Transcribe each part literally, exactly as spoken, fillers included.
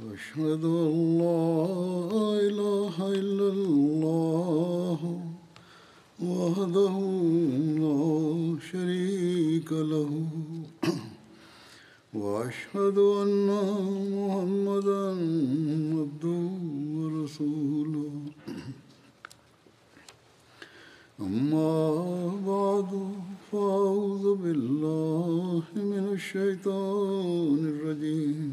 أشهد أن لا إله إلا الله وحده لا شريك له وأشهد أن محمدا عبده ورسوله أما بعد فأعوذ بالله من الشيطان الرجيم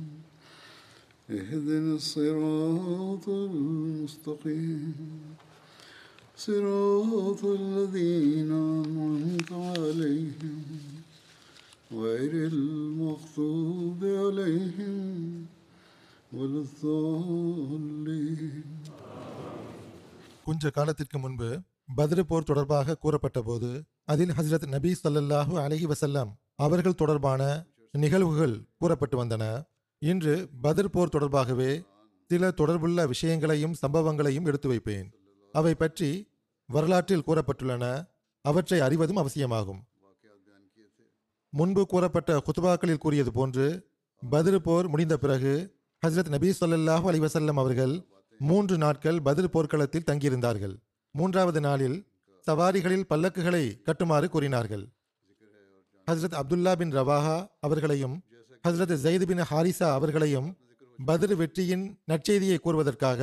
اهدنا الصراط المستقيم صراط الذين أنعمت عليهم غير المغضوب عليهم ولا الضالين. கொஞ்ச காலத்திற்கு முன்பு பத்ர் போர் தொடர்பாக கூறப்பட்ட போது அதில் ஹஜ்ரத் நபி ஸல்லல்லாஹு அலைஹி வஸல்லம் அவர்கள் தொடர்பான நிகழ்வுகள் கூறப்பட்டு வந்தன. இன்று பத்ர் போர் தொடர்பாகவே சில தொடர்புள்ள விஷயங்களையும் சம்பவங்களையும் எடுத்து வைப்பேன். அவை பற்றி வரலாற்றில் கூறப்பட்டுள்ளன. அவற்றை அறிவதும் அவசியமாகும். முன்பு கூறப்பட்ட குத்பாக்களில் கூறியது போன்று பத்ர் போர் முடிந்த பிறகு ஹஜ்ரத் நபி ஸல்லல்லாஹு அலைஹி வஸல்லம் அவர்கள் மூன்று நாட்கள் பத்ர் போர்க்களத்தில் தங்கியிருந்தார்கள். மூன்றாவது நாளில் சவாரிகளில் பல்லக்குகளை கட்டுமாறு கூறினார்கள். ஹஜ்ரத் அப்துல்லா பின் ரவாஹா அவர்களையும் ஹஜ்ரத் ஜெயித் பின் ஹாரிசா அவர்களையும் பத்ர் வெற்றியின் நற்செய்தியை கூறுவதற்காக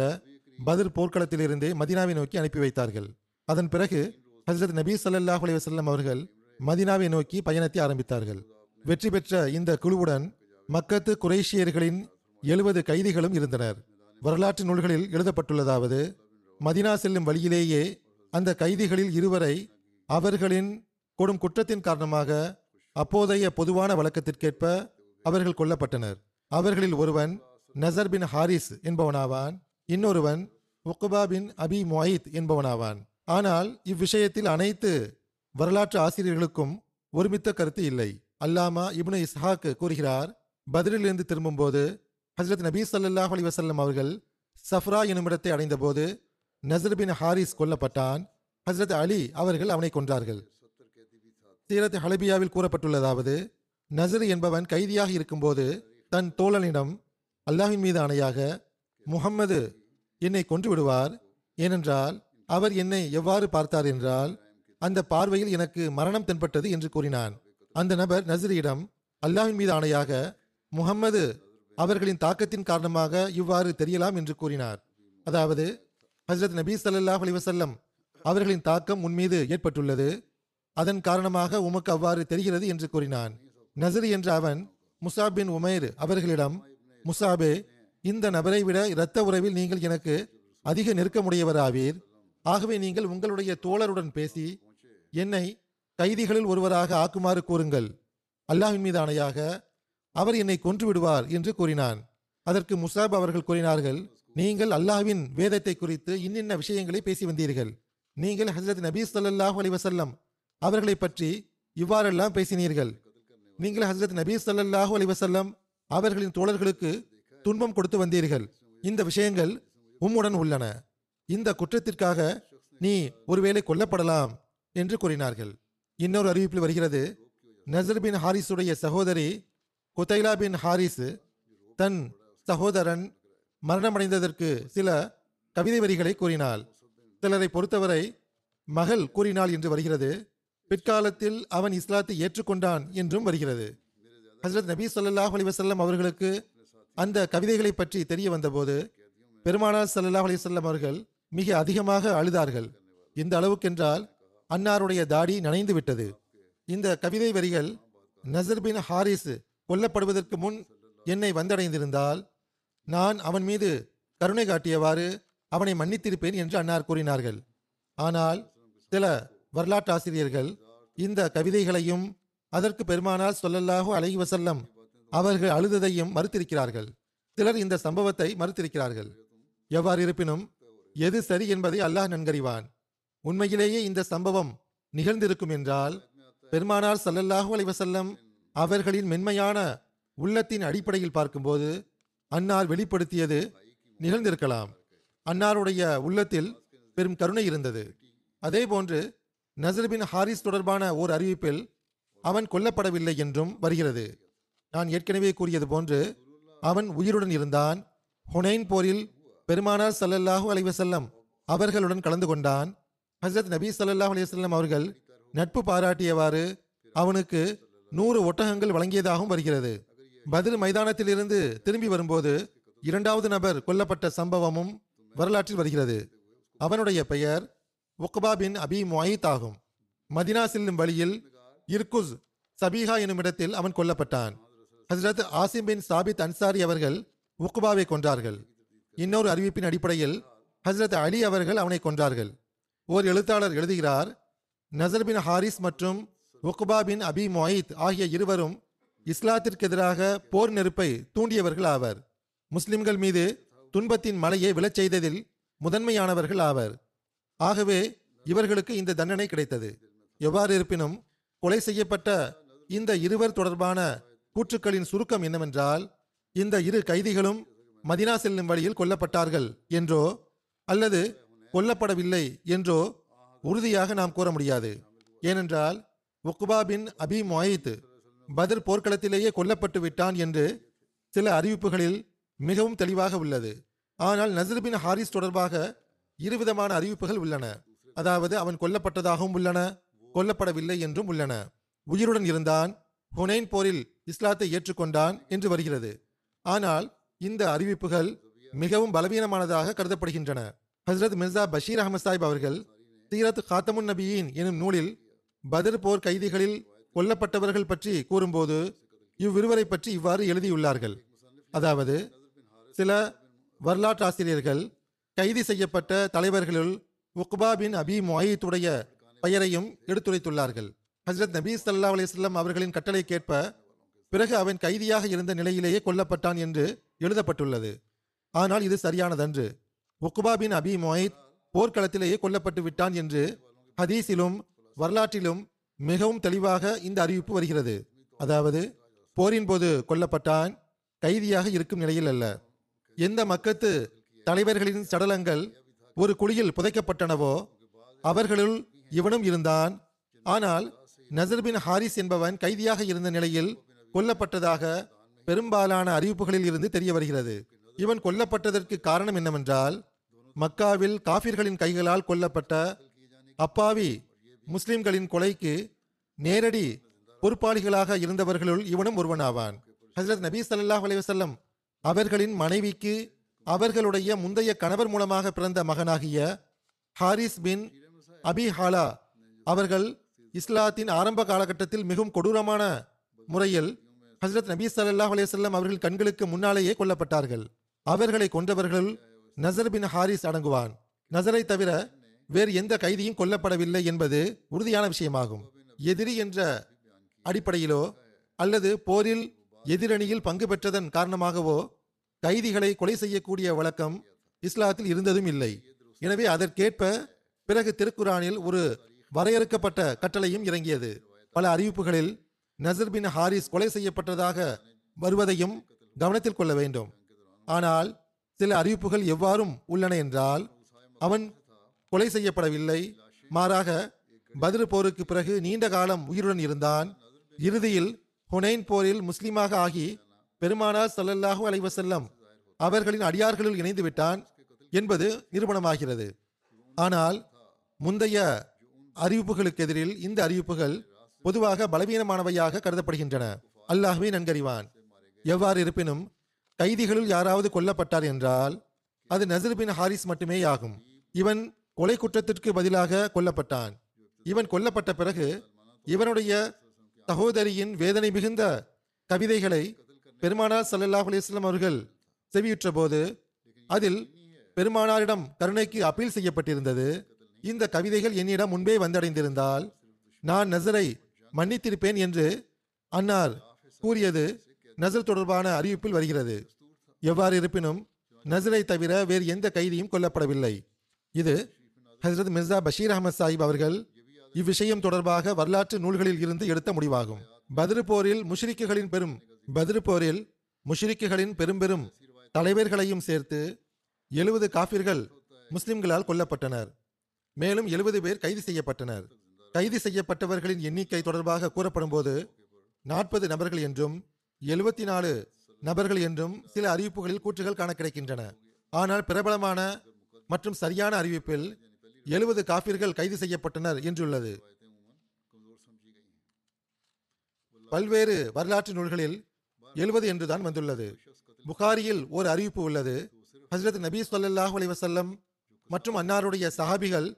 பத்ர் போர்க்களத்திலிருந்தே மதினாவை நோக்கி அனுப்பி வைத்தார்கள். அதன் பிறகு ஹஜ்ரத் நபி ஸல்லல்லாஹு அலைஹி வஸல்லம் அவர்கள் மதினாவை நோக்கி பயணத்தை ஆரம்பித்தார்கள். வெற்றி பெற்ற இந்த குழுவுடன் மக்கத்து குறைஷியர்களின் எழுபது கைதிகளும் இருந்தனர். வரலாற்று நூல்களில் எழுதப்பட்டுள்ளதாவது, மதினா செல்லும் வழியிலேயே அந்த கைதிகளில் இருவரை அவர்களின் கொடும் குற்றத்தின் காரணமாக அப்போதைய பொதுவான வழக்கத்திற்கேற்ப அவர்கள் கொல்லப்பட்டனர். அவர்களில் ஒருவன் நசர் பின் ஹாரிஸ் என்பவனாவான், இன்னொருவன் உக்பா பின் அபி முஐத் என்பவனாவான். ஆனால் இவ்விஷயத்தில் அனைத்து வரலாற்று ஆசிரியர்களுக்கும் ஒருமித்த கருத்து இல்லை. அல்லாமா இப்னு இஸ்ஹாக் கூறுகிறார், பத்ரிலிருந்து திரும்பும்போது ஹஜ்ரத் நபி ஸல்லல்லாஹு அலைஹி வஸல்லம் அவர்கள் சஃப்ரா எனுமிடத்தை அடைந்த போது நசர் பின் ஹாரிஸ் கொல்லப்பட்டான். ஹஜ்ரத் அலி அவர்கள் அவனை கொன்றார்கள். சீரத் ஹலபியாவில் கூறப்பட்டுள்ளதாவது, நசர் என்பவன் கைதியாக இருக்கும்போது தன் தோழனிடம், அல்லாஹ்வின் மீது ஆணையாக, முஹம்மது என்னை கொன்று விடுவார், ஏனென்றால் அவர் என்னை எவ்வாறு பார்த்தார் என்றால் அந்த பார்வையில் எனக்கு மரணம் தென்பட்டது என்று கூறினான். அந்த நபர் நசரியிடம், அல்லாஹ்வின் மீது ஆணையாக, முஹம்மது அவர்களின் தாக்கத்தின் காரணமாக இவ்வாறு தெரியலாம் என்று கூறினார். அதாவது ஹஜ்ரத் நபி ஸல்லல்லாஹு அலைஹி வஸல்லம் அவர்களின் தாக்கம் உன் மீது ஏற்பட்டுள்ளது, அதன் காரணமாக உமக்கு அவ்வாறு தெரிகிறது என்று கூறினான். நசரி என்ற அவன் முசாப் பின் உமைர் அவர்களிடம், முசாபே, இந்த நபரை விட இரத்த உறவில் நீங்கள் எனக்கு அதிக நெருக்கமுடையவராவீர், ஆகவே நீங்கள் உங்களுடைய தோழருடன் பேசி என்னை கைதிகளில் ஒருவராக ஆக்குமாறு கூறுங்கள், அல்லாஹ்வின் மீது ஆணையாக அவர் என்னை கொன்று விடுவார் என்று கூறினான். அதற்கு முசாப் அவர்கள் கூறினார்கள், நீங்கள் அல்லாஹ்வின் வேதத்தை குறித்து இன்னின்ன விஷயங்களை பேசி வந்தீர்கள், நீங்கள் ஹஜ்ரத் நபி ஸல்லல்லாஹு அலைஹி வஸல்லம் அவர்களை பற்றி இவ்வாறெல்லாம் பேசினீர்கள், நீங்கள் ஹஜ்ரத் நபி ஸல்லல்லாஹு அலைஹி வஸல்லம் அவர்களின் தோழர்களுக்கு துன்பம் கொடுத்து வந்தீர்கள், இந்த விஷயங்கள் உம்முடன் உள்ளன, இந்த குற்றத்திற்காக நீ ஒருவேளை கொல்லப்படலாம் என்று கூறினார்கள். இன்னொரு அறிவிப்பில் வருகிறது, நசர் பின் ஹாரிஸுடைய சகோதரி குதைலா பின் ஹாரிஸ் தன் சகோதரன் மரணமடைந்ததற்கு சில கவிதை வரிகளை கூறினாள். சிலரை பொறுத்தவரை மகள் கூறினாள் என்று வருகிறது. பிற்காலத்தில் அவன் இஸ்லாத்தை ஏற்றுக்கொண்டான் என்றும் வருகிறது. ஹஜ்ரத் நபி ஸல்லல்லாஹு அலைஹி வஸல்லம் அவர்களுக்கு அந்த கவிதைகளை பற்றி தெரிய வந்தபோது பெருமானார் ஸல்லல்லாஹு அலைஹி வஸல்லம் அவர்கள் மிக அதிகமாக அழுதார்கள். இந்த அளவுக்கென்றால் அன்னாருடைய தாடி நனைந்து விட்டது. இந்த கவிதை வரிகள், நசர் பின் ஹாரிஸ் கொல்லப்படுவதற்கு முன் என்னை வந்தடைந்திருந்தால் நான் அவன் மீது கருணை காட்டியவாறு அவனை மன்னித்திருப்பேன் என்று அன்னார் கூறினார்கள். ஆனால் சில வரலாற்றாசிரியர்கள் இந்த கவிதைகளையும் அதற்கு பெருமானார் ஸல்லல்லாஹு அலைஹி வஸல்லம் அவர்கள் அழுததையும் மறுத்திருக்கிறார்கள். சிலர் இந்த சம்பவத்தை மறுத்திருக்கிறார்கள். எவ்வாறு இருப்பினும் எது சரி என்பதை அல்லாஹ் நன்கறிவான். உண்மையிலேயே இந்த சம்பவம் நிகழ்ந்திருக்கும் என்றால் பெருமானார் ஸல்லல்லாஹு அலைஹி வஸல்லம் அவர்களின் மென்மையான உள்ளத்தின் அடிப்படையில் பார்க்கும்போது அன்னார் வெளிப்படுத்தியது நிகழ்ந்திருக்கலாம். அன்னாருடைய உள்ளத்தில் பெரும் கருணை இருந்தது. அதே போன்று நஸ்ர் பின் ஹாரிஸ் தொடர்பான ஓர் அறிவிப்பில் அவன் கொல்லப்படவில்லை என்றும் வருகிறது. நான் ஏற்கனவே கூறியது போன்று அவன் உயிருடன் இருந்தான். ஹுனைன் போரில் பெருமானார் ஸல்லல்லாஹு அலைஹி வஸல்லம் அவர்களுடன் கலந்து கொண்டான். ஹஸரத் நபி ஸல்லல்லாஹு அலைஹி வஸல்லம் அவர்கள் நட்பு பாராட்டியவாறு அவனுக்கு நூறு ஒட்டகங்கள் வழங்கியதாகவும் வருகிறது. பத்ர் மைதானத்திலிருந்து திரும்பி வரும்போது இரண்டாவது நபர் கொல்லப்பட்ட சம்பவமும் வரலாற்றில் வருகிறது. அவனுடைய பெயர் உக்பா பின் அபி முஐத் ஆகும். மதினா செல்லும் வழியில் இர்குஸ் சபீஹா எனும் இடத்தில் அவன் கொல்லப்பட்டான். ஹஸரத் ஆசிம் பின் சாபித் அன்சாரி அவர்கள் உக்பாவை கொன்றார்கள். இன்னொரு அறிவிப்பின் அடிப்படையில் ஹஸரத் அலி அவர்கள் அவனை கொன்றார்கள். ஓர் எழுத்தாளர் எழுதுகிறார், நஸ்ர் பின் ஹாரிஸ் மற்றும் உக்பா பின் அபி முஐத் ஆகிய இருவரும் இஸ்லாத்திற்கு எதிராக போர் நெருப்பை தூண்டியவர்கள் ஆவர். முஸ்லிம்கள் மீது துன்பத்தின் மலையை விழச் செய்ததில் முதன்மையானவர்கள் ஆவர். ஆகவே இவர்களுக்கு இந்த தண்டனை கிடைத்தது. எவ்வாறு இருப்பினும் கொலை செய்யப்பட்ட இந்த இருவர் தொடர்பான கூற்றுக்களின் சுருக்கம் என்னவென்றால், இந்த இரு கைதிகளும் மதினா செல்லும் வழியில் கொல்லப்பட்டார்கள் என்றோ அல்லது கொல்லப்படவில்லை என்றோ உறுதியாக நாம் கூற முடியாது. ஏனென்றால் உக்பா பின் அபி முஐத் பத்ர் போர்க்களத்திலேயே கொல்லப்பட்டு விட்டான் என்று சில அறிவிப்புகளில் மிகவும் தெளிவாக உள்ளது. ஆனால் நஸ்ர் பின் ஹாரிஸ் தொடர்பாக இருவிதமான அறிவிப்புகள் உள்ளன. அதாவது அவன் கொல்லப்பட்டதாகவும் உள்ளன, கொல்லப்படவில்லை என்றும் உள்ளன. உயிருடன் இருந்தான், ஹுனைன் போரில் இஸ்லாத்தை ஏற்றுக்கொண்டான் என்று வருகிறது. ஆனால் இந்த அறிவிப்புகள் மிகவும் பலவீனமானதாக கருதப்படுகின்றன. ஹஸ்ரத் மிர்சா பஷீர் அஹமது சாஹிப் அவர்கள் சீரத் காத்தமுன் நபியின் எனும் நூலில் பத்ர் போர் கைதிகளில் கொல்லப்பட்டவர்கள் பற்றி கூறும்போது இவ்விருவரை பற்றி இவ்வாறு எழுதியுள்ளார்கள். அதாவது சில வரலாற்றாசிரியர்கள் கைது செய்யப்பட்ட தலைவர்களுள் உக்பா பின் அபி முஐத்துடைய பெயரையும் எடுத்துரைத்துள்ளார்கள். ஹஜ்ரத் நபி ஸல்லல்லாஹு அலைஹி வஸல்லம் அவர்களின் கட்டளை கேட்ப பிறகு அவன் கைதியாக இருந்த நிலையிலேயே கொல்லப்பட்டான் என்று எழுதப்பட்டுள்ளது. ஆனால் இது சரியானதன்று. உக்பா பின் அபி முஐத் போர்க்களத்திலேயே கொல்லப்பட்டு விட்டான் என்று ஹதீஸிலும் வரலாற்றிலும் மிகவும் தெளிவாக இந்த அறிவிப்பு வருகிறது. அதாவது போரின் போது கொல்லப்பட்டான், கைதியாக இருக்கும் நிலையில் அல்ல. எந்த மக்கத்து தலைவர்களின் சடலங்கள் ஒரு குழியில் புதைக்கப்பட்டனவோ அவர்களுள் இவனும் இருந்தான். ஆனால் நஸ்ர் பின் ஹாரிஸ் என்பவன் கைதியாக இருந்த நிலையில் கொல்லப்பட்டதாக பெரும்பாலான அறிவிப்புகளில் இருந்து தெரிய வருகிறது. இவன் கொல்லப்பட்டதற்கு காரணம் என்னவென்றால், மக்காவில் காஃபிர்களின் கைகளால் கொல்லப்பட்ட அப்பாவி முஸ்லிம்களின் கொலைக்கு நேரடி பொறுப்பாளிகளாக இருந்தவர்களுள் இவனும் ஒருவனாவான். ஹஸரத் நபி ஸல்லல்லாஹு அலைஹி வஸல்லம் அவர்களின் மனைவிக்கு அவர்களுடைய முந்தைய கணவர் மூலமாக பிறந்த மகனாகிய ஹாரிஸ் பின் அபி ஹாலா அவர்கள் இஸ்லாத்தின் ஆரம்ப காலகட்டத்தில் மிகவும் கொடூரமான முறையில் ஹஸரத் நபி ஸல்லல்லாஹு அலைஹி வஸல்லம் அவர்கள் கண்களுக்கு முன்னாலேயே கொல்லப்பட்டார்கள். அவர்களை கொன்றவர்கள் நஸ்ர் பின் ஹாரிஸ் அடங்குவான். நஸ்ரை தவிர வேறு எந்த கைதியும் கொல்லப்படவில்லை என்பது உறுதியான விஷயமாகும். எதிரி என்ற அடிப்படையிலோ அல்லது போரில் எதிரணியில் பங்கு பெற்றதன் காரணமாகவோ கைதிகளை கொலை செய்யக்கூடிய வழக்கம் இஸ்லாத்தில் இருந்ததும் இல்லை. எனவே அதற்கேற்ப பிறகு திருக்குரானில் ஒரு வரையறுக்கப்பட்ட கட்டளையும் இறங்கியது. பல அறிவிப்புகளில் நஸ்ர் பின் ஹாரிஸ் கொலை செய்யப்பட்டதாக வருவதையும் கவனத்தில் கொள்ள வேண்டும். ஆனால் சில அறிவிப்புகள் எவ்வாறும் உள்ளன என்றால், அவன் கொலை செய்யப்படவில்லை, மாறாக பத்ர் போருக்கு பிறகு நீண்ட காலம் உயிருடன் இருந்தான், இறுதியில் ஹுனைன் போரில் முஸ்லீமாக ஆகி பெருமானார் ஸல்லல்லாஹு அலைஹி வஸல்லம் அவர்களின் அடியார்களுள் இணைந்து விட்டான் என்பது நிரூபணமாகிறது. ஆனால் முந்தைய அறிவிப்புகளுக்கு எதிரில் இந்த அறிவிப்புகள் பொதுவாக பலவீனமானவையாக கருதப்படுகின்றன. அல்லாஹ்வே நன்கறிவான். எவ்வாறு இருப்பினும் கைதிகளுள் யாராவது கொல்லப்பட்டார் என்றால் அது நஸ்ர் பின் ஹாரிஸ் மட்டுமே ஆகும். இவன் கொலை குற்றத்திற்கு பதிலாக கொல்லப்பட்டான். இவன் கொல்லப்பட்ட பிறகு இவனுடைய சகோதரியின் வேதனை மிகுந்த கவிதைகளை பெருமானார் ஸல்லல்லாஹு அலைஹி வஸல்லம் அவர்கள் செவியுற்ற போது அதில் பெருமானாரிடம் கருணைக்கு அப்பீல் செய்யப்பட்டிருந்தது. இந்த கவிதைகள் என்னிடம் முன்பே வந்தடைந்திருந்தால் நான் நஸ்ரை மன்னித்திருப்பேன் என்று அன்னார் கூறியது நஸ்ர் தொடர்பான அறிவிப்பில் வருகிறது. எவ்வாறு இருப்பினும் நஸ்ரை தவிர வேறு எந்த கைதியும் கொல்லப்படவில்லை. இது ஹசரத் மிர்சா பஷீர் அகமது சாஹிப் அவர்கள் இவ்விஷயம் தொடர்பாக வரலாற்று நூல்களில் இருந்து எடுத்த முடிவாகும். பத்ரு போரில் முஷ்ரிக்குகளின் பெரும் பத்ரு போரில் முஷ்ரிக்குகளின் பெரும் பெரும் தலைவர்களையும் சேர்த்து எழுபது காஃபிர்கள் முஸ்லிம்களால் கொல்லப்பட்டனர். மேலும் எழுபது பேர் கைது செய்யப்பட்டனர். கைது செய்யப்பட்டவர்களின் எண்ணிக்கை தொடர்பாக கூறப்படும் போது நாற்பது நபர்கள் என்றும் எழுபத்தி நாலு நபர்கள் என்றும் சில அறிவிப்புகளில் கூற்றுகள் காண கிடைக்கின்றன. ஆனால் பிரபலமான மற்றும் சரியான அறிவிப்பில் எழுபது காஃபிர்கள் கைது செய்யப்பட்டனர் என்றுள்ளது. பல்வேறு வரலாற்று நூல்களில் எழுபது என்றுதான் வந்துள்ளது. புகாரியில் ஒரு அறிவிப்பு உள்ளது. ஹஜ்ரத் நபி ஸல்லல்லாஹு அலைஹி வஸல்லம் மற்றும் அன்னாருடைய சஹாபிகள்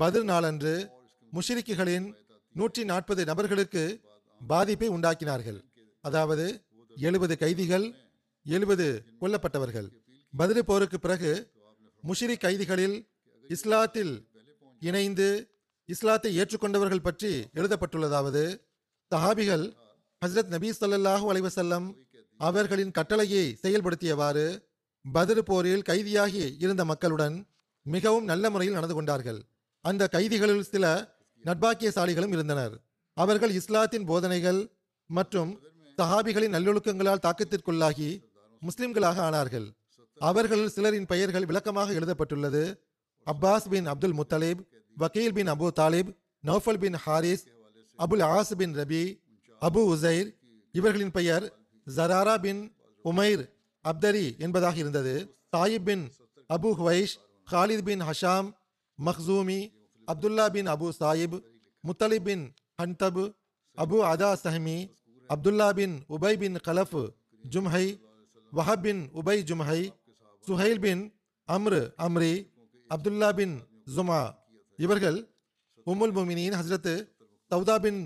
பத்ர் நாளன்று முஷ்ரிக்குகளின் நூற்றி நாற்பது நபர்களுக்கு பாதிப்பை உண்டாக்கினார்கள். அதாவது எழுபது கைதிகள், எழுபது கொல்லப்பட்டவர்கள். பத்ர் போருக்கு பிறகு முஷ்ரிக் கைதிகளில் இஸ்லாத்தில் இணைந்து இஸ்லாத்தை ஏற்றுக்கொண்டவர்கள் பற்றி எழுதப்பட்டுள்ளதாவது சஹாபிகள் ஹஜ்ரத் நபி ஸல்லல்லாஹு அலைஹி வஸல்லம் அவர்களின் கட்டளையை செயல்படுத்தியவாறு பத்ர் போரில் கைதியாகி இருந்த மக்களுடன் மிகவும் நல்ல முறையில் நடந்து கொண்டார்கள். அந்த கைதிகளில் சில நட்பாக்கியசாலிகளும் இருந்தனர். அவர்கள் இஸ்லாத்தின் போதனைகள் மற்றும் சஹாபிகளின் நல்லொழுக்கங்களால் தாக்கத்திற்குள்ளாகி முஸ்லிம்களாக ஆனார்கள். அவர்கள் சிலரின் பெயர்கள் விளக்கமாக எழுதப்பட்டுள்ளது. அப்பாஸ் பின் அப்துல் முத்தலிப், வக்கீல் பின் Abu Talib, Naufal bin Harith, Abul as பின் ரபி, அபு உசைர். இவர்களின் பெயர் ஜராரா பின் உமைர் அப்தரி என்பதாக இருந்தது. Taif bin Abu Huwaish, Khalid bin Hisham, Makhzumi, Abdullah bin Abu Saib, Muttalib bin Hantab, Abu Ata Sahmi, Abdullah பின் உபை பின் கலஃப் ஜும்ஹை, வஹப் பின் உபை ஜும்ஹை, சுஹைல் பின் அம்ரு அம்ரி, அப்துல்லா பின் ஜுமா. இவர்கள் உம்முல் முமினின் ஹசரத்து தௌதா பின்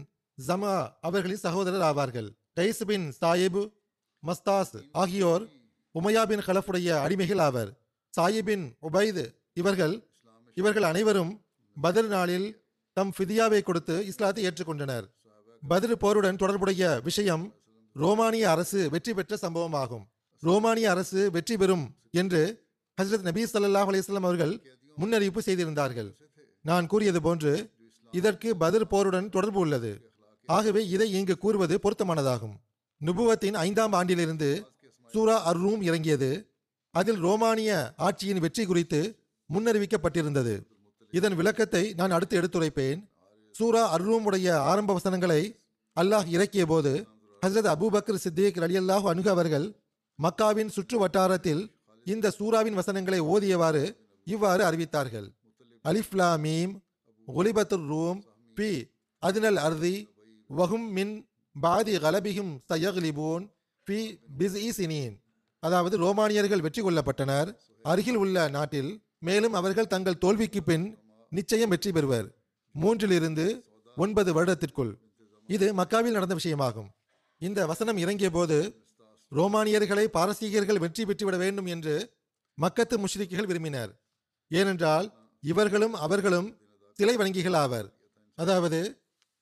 ஜமா அவர்களின் சகோதரர் ஆவார்கள். Guys பின் சாயிப், மஸ்தாஸ் ஆகியோர் உமையா பின் கலஃபுடைய அடிமைகள் ஆவர். சாயிபின் உபைது இவர்கள் இவர்கள் அனைவரும் பத்ர் நாளில் தம் ஃபிதியாவை கொடுத்து இஸ்லாத்தை ஏற்றுக்கொண்டனர். பத்ர் போருடன் தொடர்புடைய விஷயம் ரோமானிய அரசு வெற்றி பெற்ற சம்பவமாகும். ரோமானிய அரசு வெற்றி பெறும் என்று ஹஜ்ரத் நபி ஸல்லல்லாஹு அலைஹி வஸல்லம் அவர்கள் முன்னறிவிப்பு செய்திருந்தார்கள். நான் கூறியது போன்று இதற்கு பத்ர் போருடன் தொடர்பு உள்ளது. ஆகவே இதை இங்கு கூறுவது பொருத்தமானதாகும். நுபுவத்தின் ஐந்தாம் ஆண்டிலிருந்து சூரா அர் ரூம் இறங்கியது. அதில் ரோமானிய ஆட்சியின் வெற்றி குறித்து முன்னறிவிக்கப்பட்டிருந்தது. இதன் விளக்கத்தை நான் அடுத்து எடுத்துரைப்பேன். சூரா அர்ரூமுடைய ஆரம்ப வசனங்களை அல்லாஹ் இறக்கிய போது ஹசரத் அபூபக்கர் சித்திக் ரலியல்லாஹு அன்ஹு அவர்கள் மக்காவின் சுற்று வட்டாரத்தில் இந்த சூராவின் வசனங்களை ஓதியவாறு இவ்வாறு அறிவித்தார்கள். அலிஃப் லா மீம் குலிபத்துர் ரூம் பி அத்னல் அர்தி வஹும் மின் பாதி கலபிஹும் சயக்லிபூன் பி பிஸ்இ சினீன். அதாவது ரோமானியர்கள் வெற்றி கொள்ளப்பட்டனர் அருகில் உள்ள நாட்டில். மேலும் அவர்கள் தங்கள் தோல்விக்கு பின் நிச்சயம் வெற்றி பெறுவர் மூன்றிலிருந்து ஒன்பது வருடத்திற்குள். இது மக்காவில் நடந்த விஷயமாகும். இந்த வசனம் இறங்கிய போது ரோமானியர்களை பாரசீகர்கள் வெற்றி பெற்றுவிட வேண்டும் என்று மக்கத்து முஷ்ரிக்குகள் விரும்பினர். ஏனென்றால் இவர்களும் அவர்களும் சிலை வணங்கிகள் ஆவர். அதாவது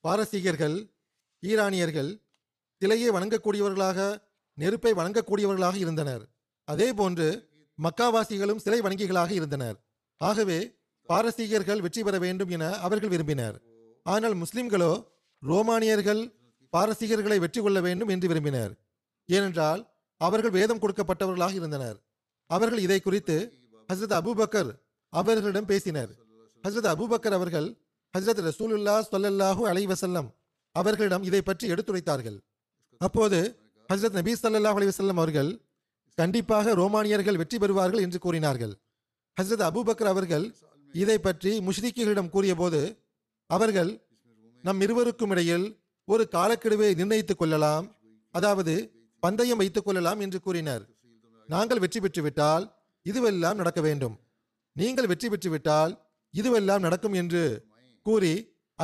பாரசீகர்கள், ஈரானியர்கள் சிலையை வணங்கக்கூடியவர்களாக, நெருப்பை வணங்கக்கூடியவர்களாக இருந்தனர். அதே போன்று மக்காவாசிகளும் சிலை வணங்கிகளாக இருந்தனர். ஆகவே பாரசீகர்கள் வெற்றி பெற வேண்டும் என அவர்கள் விரும்பினர். ஆனால் முஸ்லிம்களோ ரோமானியர்கள் பாரசீகர்களை வெற்றி கொள்ள வேண்டும் என்று விரும்பினர். ஏனென்றால் அவர்கள் வேதம் கொடுக்கப்பட்டவர்களாக இருந்தனர். அவர்கள் இதை குறித்து ஹசரத் அபூபக்கர் அவர்களிடம் பேசினர். ஹசரத் அபூபக்கர் அவர்கள் ஹசரத் ரசூலுல்லா ஸல்லல்லாஹு அலைஹி வஸல்லம் அவர்களிடம் இதை பற்றி எடுத்துரைத்தார்கள். அப்போது ஹசரத் நபி ஸல்லல்லாஹு அலைஹி வஸல்லம் அவர்கள் கண்டிப்பாக ரோமானியர்கள் வெற்றி பெறுவார்கள் என்று கூறினார்கள். ஹசரத் அபூபக்கர் அவர்கள் இதை பற்றி முஷ்ரிக்குகளிடம் கூறிய போது அவர்கள் நம் இருவருக்கும் இடையில் ஒரு காலக்கெடுவை நிர்ணயித்துக் கொள்ளலாம், அதாவது பந்தயம் வைத்துக் கொள்ளலாம் என்று கூறினர். நாங்கள் வெற்றி பெற்றுவிட்டால் இதுவெல்லாம் நடக்க வேண்டும், நீங்கள் வெற்றி பெற்றுவிட்டால் இதுவெல்லாம் நடக்கும் என்று கூறி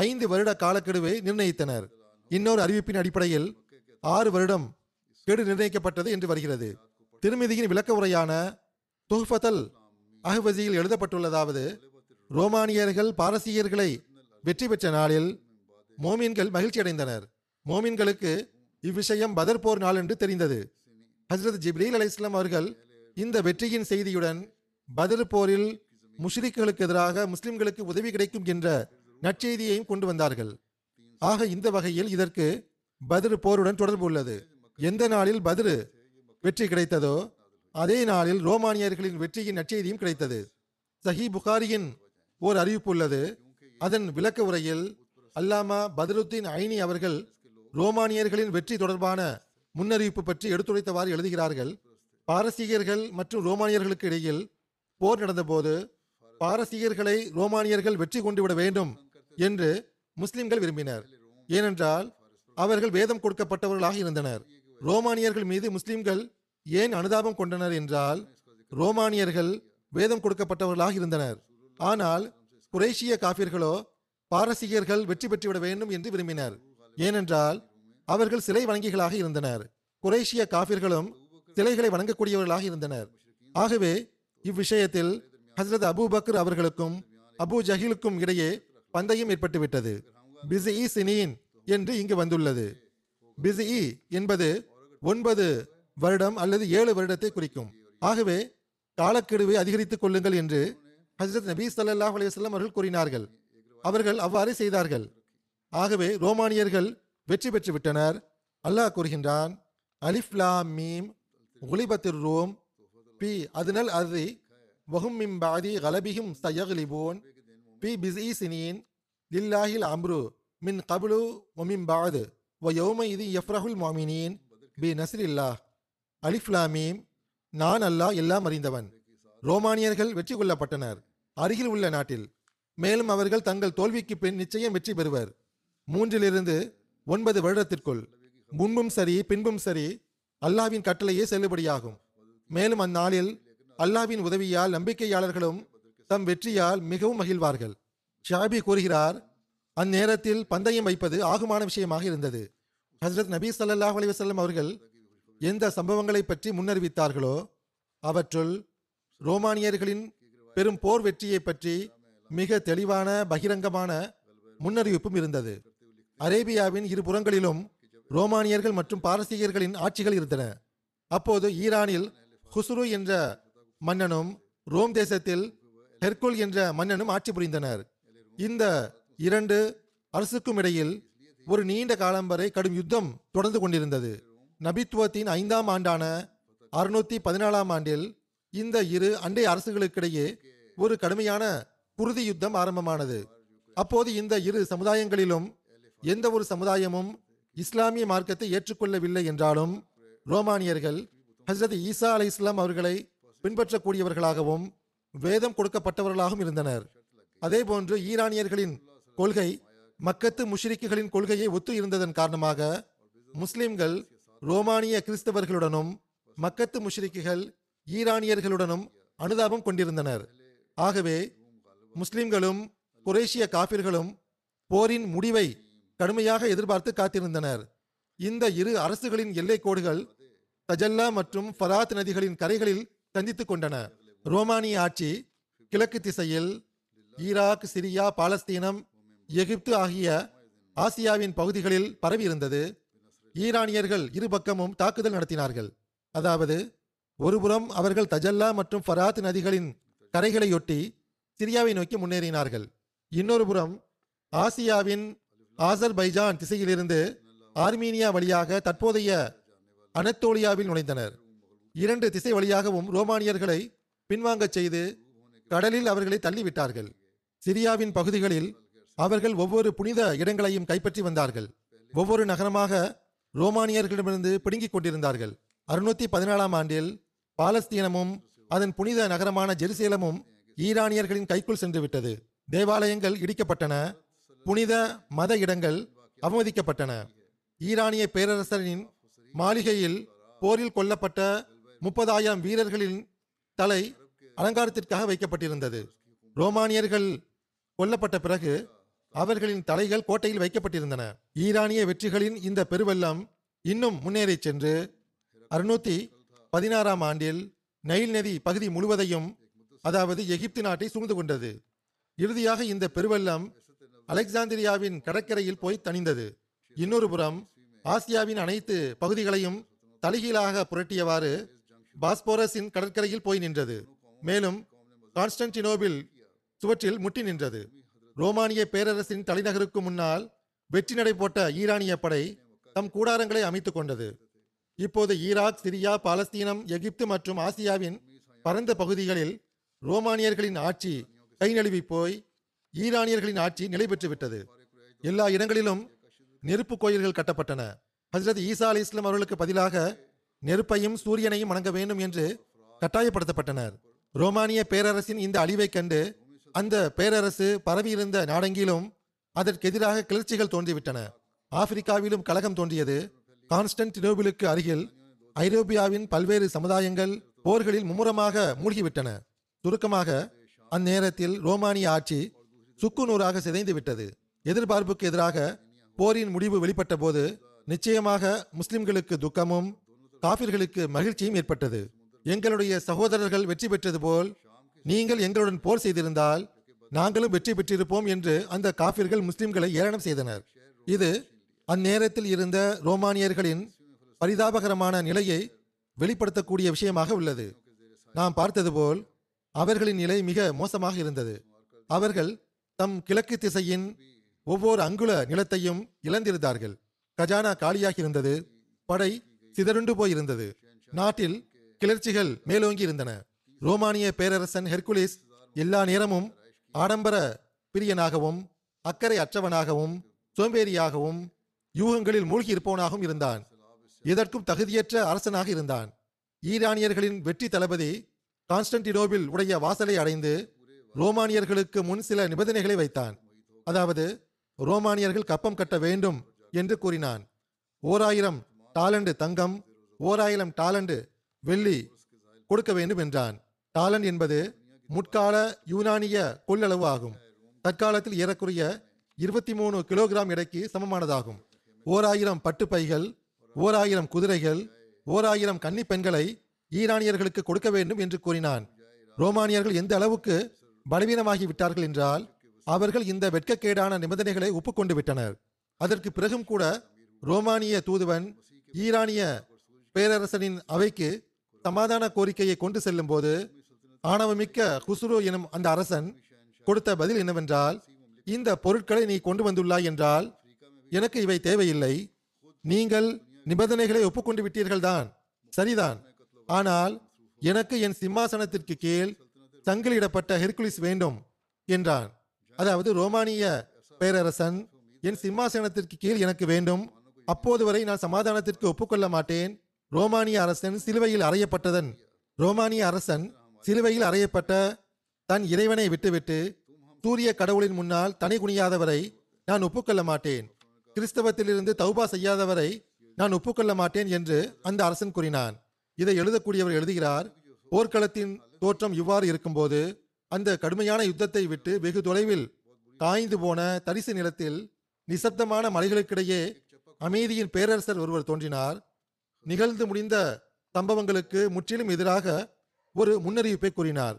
ஐந்து வருட காலக்கெடுவை நிர்ணயித்தனர். இன்னொரு அறிவிப்பின் அடிப்படையில் ஆறு வருடம் கெடு நிர்ணயிக்கப்பட்டது என்று வருகிறது. திருமிதியின் விளக்க உரையான துஹ்ஃபத்துல் அஹ்வஸியில் எழுதப்பட்டுள்ளதாவது ரோமானியர்கள் பாரசீகர்களை வெற்றி பெற்ற நாளில் மோமீன்கள் மகிழ்ச்சி அடைந்தனர். மோமீன்களுக்கு இவ்விஷயம் பத்ர் போர் நாளன்று தெரிந்தது. ஹஸ்ரத் ஜிப்ரீல் அலைஹிஸ்ஸலாம் அவர்கள் இந்த வெற்றியின் செய்தியுடன் பத்ர் போரில் முஷ்ரிக்குகளுக்கு எதிராக முஸ்லிம்களுக்கு உதவி கிடைக்கும் என்ற நற்செய்தியையும் கொண்டு வந்தார்கள். ஆக இந்த வகையில் இதற்கு பத்ர் போருடன் தொடர்பு உள்ளது. எந்த நாளில் பத்ர் வெற்றி கிடைத்ததோ அதே நாளில் ரோமானியர்களின் வெற்றியின் நற்செய்தியும் கிடைத்தது. சஹி புகாரியின் ஓர் அறிவிப்பு உள்ளது. அதன் விளக்க உரையில் அல்லாமா பத்ருத்தீன் ஐனி அவர்கள் ரோமானியர்களின் வெற்றி தொடர்பான முன்னறிவிப்பு பற்றி எடுத்துரைத்தவாறு எழுதுகிறார்கள். பாரசீகர்கள் மற்றும் ரோமானியர்களுக்கு இடையில் போர் நடந்தபோது பாரசீகர்களை ரோமானியர்கள் வெற்றி கொண்டு விட வேண்டும் என்று முஸ்லிம்கள் விரும்பினர். ஏனென்றால் அவர்கள் வேதம் கொடுக்கப்பட்டவர்களாக இருந்தனர். ரோமானியர்கள் மீது முஸ்லிம்கள் ஏன் அனுதாபம் கொண்டனர் என்றால் ரோமானியர்கள் வேதம் கொடுக்கப்பட்டவர்களாக இருந்தனர். ஆனால் குரேஷிய காஃபிர்களோ பாரசீகர்கள் வெற்றி பெற்றுவிட வேண்டும் என்று விரும்பினர். ஏனென்றால் அவர்கள் சிலை வணங்கிகளாக இருந்தனர். குரேஷிய காஃபிர்களும் சிலைகளை வணங்கக்கூடியவர்களாக இருந்தனர். ஆகவே இவ்விஷயத்தில் ஹசரத் அபூபக்கர் அவர்களுக்கும் அபூ ஜஹீலுக்கும் இடையே பந்தயம் ஏற்பட்டுவிட்டது. பிசிஇ சினியின் என்று இங்கு வந்துள்ளது. பிசிஇ என்பது ஒன்பது வருடம் அல்லது ஏழு வருடத்தை குறிக்கும். ஆகவே காலக்கெடுவை அதிகரித்துக் கொள்ளுங்கள் என்று ஹசரத் நபீ ஸல்லல்லாஹு அலைஹி வஸல்லம் அவர்கள் கூறினார்கள். அவர்கள் அவ்வாறு செய்தார்கள். ஆகவே ரோமானியர்கள் வெற்றி பெற்று விட்டனர். அல்லாஹ் கூறுகின்றான், அலிஃப் லாம் மீம் குலிபத்துர் ரோம் பி அதுனல் அதி வஹும் மிம் பாதி கலபிஹும் சயக்லிபூன் பி பிஸ்இ சினீன் லில்லாஹில் அம்ரு மின் கபுலு வ மிம் பாது வ யௌமஇதி யஃப்ரஹுல் முஃமினீன் பி நஸ்ரில்லாஹ். அலிஃப் லாம் மீம், நான் அல்லாஹ் எல்லாம் அறிந்தவன். ரோமானியர்கள் வெற்றி கொள்ளப்பட்டனர் அருகில் உள்ள நாட்டில். மேலும் அவர்கள் தங்கள் தோல்விக்கு பின் நிச்சயம் வெற்றி பெறுவர். மூன்றிலிருந்து ஒன்பது வருடத்திற்குள் முன்பும் சரி பின்பும் சரி அல்லாஹ்வின் கட்டளையே செல்லுபடியாகும். மேலும் அந்நாளில் அல்லாஹ்வின் உதவியால் நம்பிக்கையாளர்களும் தம் வெற்றியால் மிகவும் மகிழ்வார்கள். ஷாபி கூறுகிறார், அந்நேரத்தில் பந்தயம் வைப்பது ஆகுமான விஷயமாக இருந்தது. ஹஸ்ரத் நபி ஸல்லல்லாஹு அலைஹி வஸல்லம் அவர்கள் எந்த சம்பவங்களை பற்றி முன்னறிவித்தார்களோ அவற்றுள் ரோமானியர்களின் பெரும் போர் வெற்றியை பற்றி மிக தெளிவான பகிரங்கமான முன்னறிவிப்பும் இருந்தது. அரேபியாவின் இரு புறங்களிலும் ரோமானியர்கள் மற்றும் பாரசீகர்களின் ஆட்சிகள் இருந்தன. அப்போது ஈரானில் ஹுசுரு என்ற மன்னனும் ரோம் தேசத்தில் ஹெர்குல் என்ற மன்னனும் ஆட்சி புரிந்தனர். இந்த இரண்டு அரசுக்கும் இடையில் ஒரு நீண்ட காலம் வரை கடும் யுத்தம் தொடர்ந்து கொண்டிருந்தது. நபித்துவத்தின் ஐந்தாம் ஆண்டான அறுநூத்தி பதினாலாம் ஆண்டில் இந்த இரு அண்டை அரசுகளுக்கிடையே ஒரு கடுமையான குருதி யுத்தம் ஆரம்பமானது. அப்போது இந்த இரு சமுதாயங்களிலும் எந்த ஒரு சமுதாயமும் இஸ்லாமிய மார்க்கத்தை ஏற்றுக்கொள்ளவில்லை என்றாலும் ரோமானியர்கள் ஹஸ்ரத் ஈசா அலை இஸ்லாம் அவர்களை பின்பற்றக்கூடியவர்களாகவும் வேதம் கொடுக்கப்பட்டவர்களாகவும் இருந்தனர். அதேபோன்று ஈரானியர்களின் கொள்கை மக்கத்து முஷ்ரிக்குகளின் கொள்கையை ஒத்து இருந்ததன் காரணமாக முஸ்லிம்கள் ரோமானிய கிறிஸ்தவர்களுடனும் மக்கத்து முஷ்ரிக்குகள் ஈரானியர்களுடனும் அனுதாபம் கொண்டிருந்தனர். ஆகவே முஸ்லிம்களும் குரேஷிய காஃபிர்களும் போரின் முடிவை கடுமையாக எதிர்பார்த்து காத்திருந்தனர். இந்த இரு அரசுகளின் எல்லைக் கோடுகள் தஜல்லா மற்றும் ஃபராத் நதிகளின் கரைகளில் சந்தித்துக் கொண்டன. ரோமானிய ஆட்சி கிழக்கு திசையில் ஈராக், சிரியா, பாலஸ்தீனம், எகிப்து ஆகிய ஆசியாவின் பகுதிகளில் பரவி இருந்தது. ஈரானியர்கள் இருபக்கமும் தாக்குதல் நடத்தினார்கள். அதாவது ஒருபுறம் அவர்கள் தஜல்லா மற்றும் ஃபராத் நதிகளின் கரைகளையொட்டி சிரியாவை நோக்கி முன்னேறினார்கள். இன்னொரு புறம் ஆசியாவின் ஆசர்பைஜான் திசையிலிருந்து ஆர்மீனியா வழியாக தற்போதைய அனத்தோலியாவில் நுழைந்தனர். இரண்டு திசை வழியாகவும் ரோமானியர்களை பின்வாங்க செய்து கடலில் அவர்களை தள்ளிவிட்டார்கள். சிரியாவின் பகுதிகளில் அவர்கள் ஒவ்வொரு புனித இடங்களையும் கைப்பற்றி வந்தார்கள். ஒவ்வொரு நகரமாக ரோமானியர்களிடமிருந்து பிடுங்கிக் கொண்டிருந்தார்கள். அறுநூத்தி பதினாலாம் ஆண்டில் பாலஸ்தீனமும் அதன் புனித நகரமான ஜெருசலேமும் ஈரானியர்களின் கைக்குள் சென்றுவிட்டது. தேவாலயங்கள் இடிக்கப்பட்டன. புனித மத இடங்கள் அவமதிக்கப்பட்டன. ஈரானிய பேரரசரின் மாளிகையில் போரில் கொல்லப்பட்ட முப்பதாயிரம் வீரர்களின் தலை அலங்காரத்திற்காக வைக்கப்பட்டிருந்தது. ரோமானியர்கள் கொல்லப்பட்ட பிறகு அவர்களின் தலைகள் கோட்டையில் வைக்கப்பட்டிருந்தன. ஈரானிய வெற்றிகளின் இந்த பெருவெல்லம் இன்னும் முன்னேறி சென்று அறுநூத்தி பதினாறாம் ஆண்டில் நைல் நதி பகுதி முழுவதையும், அதாவது எகிப்து நாட்டை சூழ்ந்து கொண்டது. இறுதியாக இந்த பெருவெல்லம் அலெக்சாந்திரியாவின் கடற்கரையில் போய் தணிந்தது. இன்னொரு புறம் ஆசியாவின் அனைத்து பகுதிகளையும் தலைகீழாக புரட்டியவாறு பாஸ்போரஸின் கடற்கரையில் போய் நின்றது. மேலும் கான்ஸ்டன்டினோபில் சுவற்றில் முட்டி நின்றது. ரோமானிய பேரரசின் தலைநகருக்கு முன்னால் வெற்றி நடை போட்ட ஈரானிய படை தம் கூடாரங்களை அமைத்து கொண்டது. இப்போது ஈராக், சிரியா, பாலஸ்தீனம், எகிப்து மற்றும் ஆசியாவின் பரந்த பகுதிகளில் ரோமானியர்களின் ஆட்சி கை நழுவி போய் ஈரானியர்களின் ஆட்சி நிலை பெற்றுவிட்டது. எல்லா இடங்களிலும் நெருப்பு கோயில்கள் கட்டப்பட்டன. ஹஜ்ரத் ஈசா அலி இஸ்லாம் அவர்களுக்கு பதிலாக நெருப்பையும் சூரியனையும் வணங்க வேண்டும் என்று கட்டாயப்படுத்தப்பட்டனர். ரோமானிய பேரரசின் இந்த அழிவை கண்டு அந்த பேரரசு பரவியிருந்த நாடெங்கிலும் அதற்கெதிராக கிளர்ச்சிகள் தோன்றிவிட்டன. ஆப்பிரிக்காவிலும் கலகம் தோன்றியது. கான்ஸ்டன்டினோபிலுக்கு அருகில் ஐரோப்பியாவின் பல்வேறு சமுதாயங்கள் போர்களில் மும்முரமாக மூழ்கிவிட்டன. சுருக்கமாக, அந்நேரத்தில் ரோமானிய ஆட்சி சுக்குநூறாக சிதைந்து விட்டது. எதிர்பார்ப்புக்கு எதிராக போரின் முடிவு வெளிப்பட்ட போது நிச்சயமாக முஸ்லிம்களுக்கு துக்கமும் காஃபிர்களுக்கு மகிழ்ச்சியும் ஏற்பட்டது. எங்களுடைய சகோதரர்கள் வெற்றி பெற்றது போல் நீங்கள் எங்களுடன் போர் செய்திருந்தால் நாங்களும் வெற்றி பெற்றிருப்போம் என்று அந்த காஃபிர்கள் முஸ்லிம்களை ஏளனம் செய்தனர். இது அந்நேரத்தில் இருந்த ரோமானியர்களின் பரிதாபகரமான நிலையை வெளிப்படுத்தக்கூடிய விஷயமாக உள்ளது. நாம் பார்த்தது போல் அவர்களின் நிலை மிக மோசமாக இருந்தது. அவர்கள் தம் கிழக்கு திசையின் ஒவ்வொரு அங்குல நிலத்தையும் இழந்திருந்தார்கள். கஜானா காலியாக இருந்தது. படை சிதறுண்டு போயிருந்தது. நாட்டில் கிளர்ச்சிகள் மேலோங்கி இருந்தன. ரோமானிய பேரரசன் ஹெர்குலிஸ் எல்லா நேரமும் ஆடம்பர பிரியனாகவும் அக்கறை அற்றவனாகவும் சோம்பேறியாகவும் யூகங்களில் மூழ்கி இருப்பவனாகவும் இருந்தான். இதற்கும் தகுதியற்ற அரசனாக இருந்தான். ஈரானியர்களின் வெற்றி தளபதி கான்ஸ்டன்டினோபில் உடைய வாசலை அடைந்து ரோமானியர்களுக்கு முன் சில நிபந்தனைகளை வைத்தான். அதாவது, ரோமானியர்கள் கப்பம் கட்ட வேண்டும் என்று கூறினான். ஓர் ஆயிரம் டாலண்டு தங்கம், ஓர் ஆயிரம் டாலண்டு வெள்ளி கொடுக்க வேண்டும் என்றான். டாலண்ட் என்பது முற்கால யூனானிய கொள்ளளவு ஆகும். தற்காலத்தில் ஏறக்குறைய இருபத்தி மூணு கிலோகிராம் எடைக்கு சமமானதாகும். ஓர் ஆயிரம் பட்டு பைகள், ஓர் ஆயிரம் குதிரைகள், ஓர் ஆயிரம் கன்னி பெண்களை ஈரானியர்களுக்கு கொடுக்க வேண்டும் என்று கூறினான். ரோமானியர்கள் எந்த அளவுக்கு பலவீனமாகி விட்டார்கள் என்றால் அவர்கள் இந்த வெட்கக்கேடான நிபந்தனைகளை ஒப்புக்கொண்டு விட்டனர். அதற்கு பிறகும் கூட ரோமானிய தூதுவன் ஈரானிய பேரரசனின் அவைக்கு சமாதான கோரிக்கையை கொண்டு செல்லும் போது ஆணவமிக்க குசுரு எனும் அந்த அரசன் கொடுத்த பதில் என்னவென்றால், இந்த பொருட்களை நீ கொண்டு வந்துள்ளாய் என்றால் எனக்கு இவை தேவையில்லை. நீங்கள் நிபந்தனைகளை ஒப்புக்கொண்டு விட்டீர்கள் தான், சரிதான். ஆனால் எனக்கு என் சிம்மாசனத்திற்கு கீழ் சங்கிலிடப்பட்ட ஹெர்குலிஸ் வேண்டும் என்றான். அதாவது, ரோமானிய பேரரசன் என் சிம்மாசனத்திற்கு கீழ் எனக்கு வேண்டும். அப்போது வரை நான் சமாதானத்திற்கு ஒப்புக்கொள்ள மாட்டேன். ரோமானிய அரசன் சிலுவையில் அறையப்பட்டதன் ரோமானிய அரசன் சிலுவையில் அறையப்பட்ட தன் இறைவனை விட்டுவிட்டு சூரிய கடவுளின் முன்னால் தனி குனியாதவரை நான் ஒப்புக்கொள்ள மாட்டேன். கிறிஸ்தவத்திலிருந்து தௌபா செய்யாதவரை நான் ஒப்புக்கொள்ள மாட்டேன் என்று அந்த அரசன் கூறினான். இதை எழுதக்கூடியவர் எழுதுகிறார், போர்க்களத்தின் தோற்றம் இவ்வாறு இருக்கும்போது அந்த கடுமையான யுத்தத்தை விட்டு வெகு தொலைவில் காய்ந்து போன தரிசு நிலத்தில் நிசப்தமான மலைகளுக்கிடையே அமைதியின் பேரரசர் ஒருவர் தோன்றினார். நிகழ்ந்து முடிந்த சம்பவங்களுக்கு முற்றிலும் எதிராக ஒரு முன்னறிவிப்பை கூறினார்.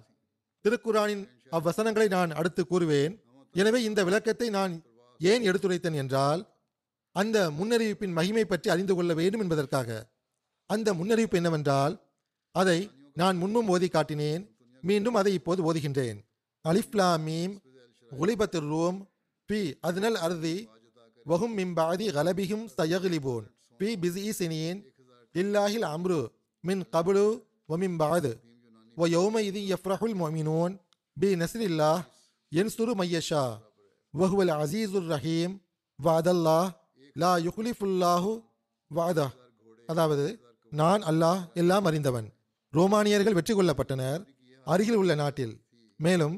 திருக்குரானின் அவ்வசனங்களை நான் அடுத்து கூறுவேன். எனவே இந்த விளக்கத்தை நான் ஏன் எடுத்துரைத்தேன் என்றால், அந்த முன்னறிவிப்பின் மகிமை பற்றி அறிந்து கொள்ள வேண்டும் என்பதற்காக. அந்த முன்னறிவிப்பு என்னவென்றால், அதை நான் முன்பும் ஓதி காட்டினேன். மீண்டும் அதை இப்போது ஓதுகின்றேன். அலிஃப்லாமீம் ஒலிபத்து ரூம் பி அதனல் அருதி வகும் மிம்பாதி கலபிகும் சயகுலிபோன் பி பிசி சினியின் இல்லாஹில் அம்ரு மின் கபுலு ஒமிம்பாது ஒ யௌம இதி எஃப்ரஹுல் மொமினோன் பி நஸ்ரில்லா என் சுரு மையஷா வஹுவல் அசீசுர் ரஹீம் வாதல்லா லா யுஹ்லிஃபுல்லாஹு வாதா. அதாவது, நான் அல்லாஹ் எல்லாம் அறிந்தவன். ரோமானியர்கள் வெற்றி கொள்ளப்பட்டனர் அருகில் உள்ள நாட்டில். மேலும்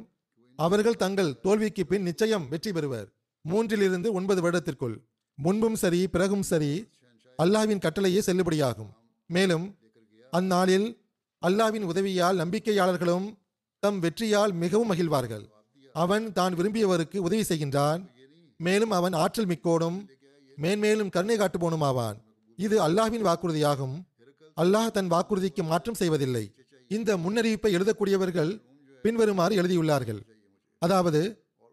அவர்கள் தங்கள் தோல்விக்கு பின் நிச்சயம் வெற்றி பெறுவர். மூன்றிலிருந்து ஒன்பது வருடத்திற்குள் முன்பும் சரி பிறகும் சரி அல்லாஹ்வின் கட்டளையே செல்லுபடியாகும். மேலும் அந்நாளில் அல்லாஹ்வின் உதவியால் நம்பிக்கையாளர்களும் தம் வெற்றியால் மிகவும் மகிழ்வார்கள். அவன் தான் விரும்பியவருக்கு உதவி செய்கின்றான். மேலும் அவன் ஆற்றல் மிக்கோடும் மேன்மேலும் கருணை காட்டுபோனும் ஆவான். இது அல்லாஹ்வின் வாக்குறுதியாகும். அல்லாஹ் தன் வாக்குறுதிக்கு மாற்றம் செய்வதில்லை. இந்த முன்னறிவிப்பை எழுதக்கூடியவர்கள் பின்வருமாறு எழுதியுள்ளார்கள். அதாவது,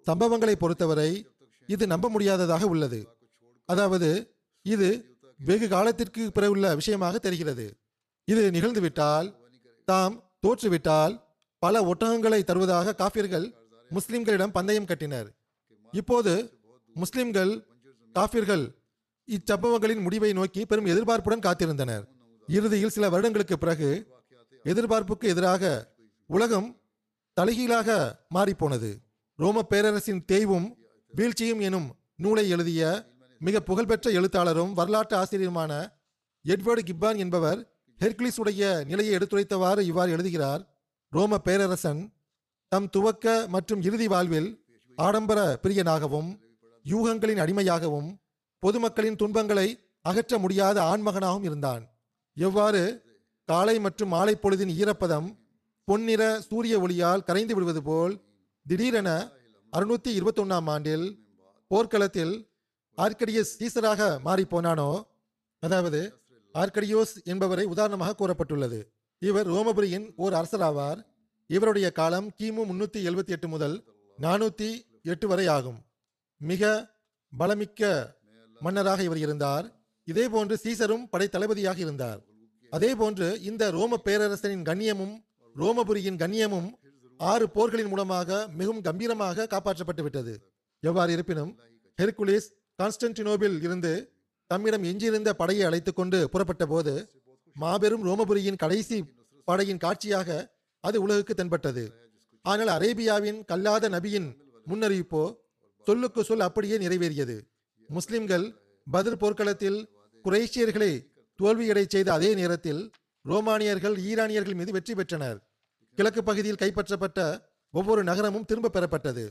சம்பவங்களை பொறுத்தவரை இது நம்ப முடியாததாக உள்ளது. அதாவது, இது வெகு காலத்திற்கு பிறகுள்ள விஷயமாக தெரிகிறது. இது நிகழ்ந்துவிட்டால், தாம் தோற்றுவிட்டால், பல ஒட்டகங்களை தருவதாக காஃபிர்கள் முஸ்லிம்களிடம் பந்தயம் கட்டினர். இப்போது முஸ்லிம்கள் காஃபிர்கள் இச்சம்பவங்களின் முடிவை நோக்கி பெரும் எதிர்பார்ப்புடன் காத்திருந்தனர். இறுதியில் சில வருடங்களுக்கு பிறகு எதிர்பார்ப்புக்கு எதிராக உலகம் தலைகீழாக மாறிப்போனது. ரோம பேரரசின் தேய்வும் வீழ்ச்சியும் எனும் நூலை எழுதிய மிக புகழ்பெற்ற எழுத்தாளரும் வரலாற்று ஆசிரியருமான எட்வர்டு கிப்பான் என்பவர் ஹெர்குலிஸ் உடைய நிலையை எடுத்துரைத்தவாறு இவ்வாறு எழுதுகிறார்: ரோம பேரரசன் தம் துவக்க மற்றும் இறுதி வாழ்வில் ஆடம்பர பிரியனாகவும் யூகங்களின் அடிமையாகவும் பொதுமக்களின் துன்பங்களை அகற்ற முடியாத ஆண்மகனாகவும் இருந்தான். எவ்வாறு காலை மற்றும் மாலை பொழுதின் ஈரப்பதம் பொன்னிற சூரிய ஒளியால் கரைந்து விடுவது போல் திடீரென அறுநூத்தி இருபத்தி ஒன்னாம் ஆண்டில் போர்க்களத்தில் ஆர்கடியஸ் சீசராக மாறி போனானோ, அதாவது ஆர்கடியோஸ் என்பவரை உதாரணமாக கூறப்பட்டுள்ளது. இவர் ரோமபுரியின் ஓர் அரசராவார். இவருடைய காலம் கிமு முன்னூற்றி எழுபத்தி எட்டு முதல் நானூற்றி எட்டு வரை ஆகும். மிக பலமிக்க மன்னராக இவர் இருந்தார். இதே போன்று சீசரும் படைத்தளபதியாக இருந்தார். அதே போன்று இந்த ரோம பேரரசனின் கண்ணியமும் ரோமபுரியின் கண்ணியமும் ஆறு போர்களின் மூலமாக மிகவும் கம்பீரமாக காப்பாற்றப்பட்டு விட்டது. எவ்வாறு இருப்பினும் ஹெர்குலிஸ் கான்ஸ்டன்டினோபில் இருந்து தம்மிடம் எஞ்சியிருந்த படையை அழைத்து கொண்டு புறப்பட்ட போது மாபெரும் ரோமபுரியின் கடைசி படையின் காட்சியாக அது உலகுக்கு தென்பட்டது. ஆனால் அரேபியாவின் கல்லாத நபியின் முன்னறிவிப்போ சொல்லுக்கு சொல் அப்படியே நிறைவேறியது. முஸ்லிம்கள் பத்ர் போர்க்களத்தில் குரேஷியர்களை தோல்வியடை செய்த அதே நேரத்தில் ரோமானியர்கள் ஈரானியர்கள் மீது வெற்றி பெற்றனர். கிழக்கு பகுதியில் கைப்பற்றப்பட்ட ஒவ்வொரு நகரமும் திரும்ப பெறப்பட்டது.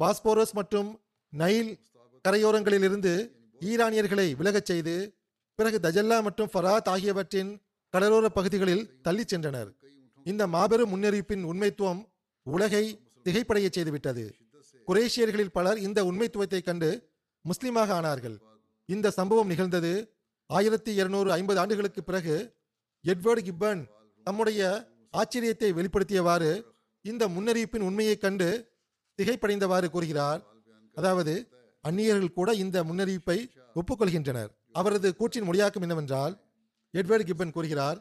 பாஸ்போரஸ் மற்றும் நைல் கரையோரங்களிலிருந்து ஈரானியர்களை விலகச் செய்து பிறகு தஜல்லா மற்றும் ஃபராத் ஆகியவற்றின் கடலோர பகுதிகளில் தள்ளி சென்றனர். இந்த மாபெரும் முன்னறிவிப்பின் உண்மைத்துவம் உலகை திகைப்படைய செய்துவிட்டது. குரேஷியர்களில் பலர் இந்த உண்மைத்துவத்தை கண்டு முஸ்லிமாக ஆனார்கள். இந்த சம்பவம் நிகழ்ந்தது ஆயிரத்தி இருநூறு ஐம்பது ஆண்டுகளுக்கு பிறகு. எட்வர்டு கிப்பன் தம்முடைய ஆச்சரியத்தை வெளிப்படுத்தியவாறு இந்த முன்னறிவிப்பின் உண்மையை கண்டு திகைப்படைந்தவாறு கூறுகிறார். அதாவது அந்நியர்கள் கூட இந்த முன்னறிவிப்பை ஒப்புக்கொள்கின்றனர். அவரது கூற்றின் மொழியாக்கம் என்னவென்றால், எட்வர்டு கிப்பன் கூறுகிறார்,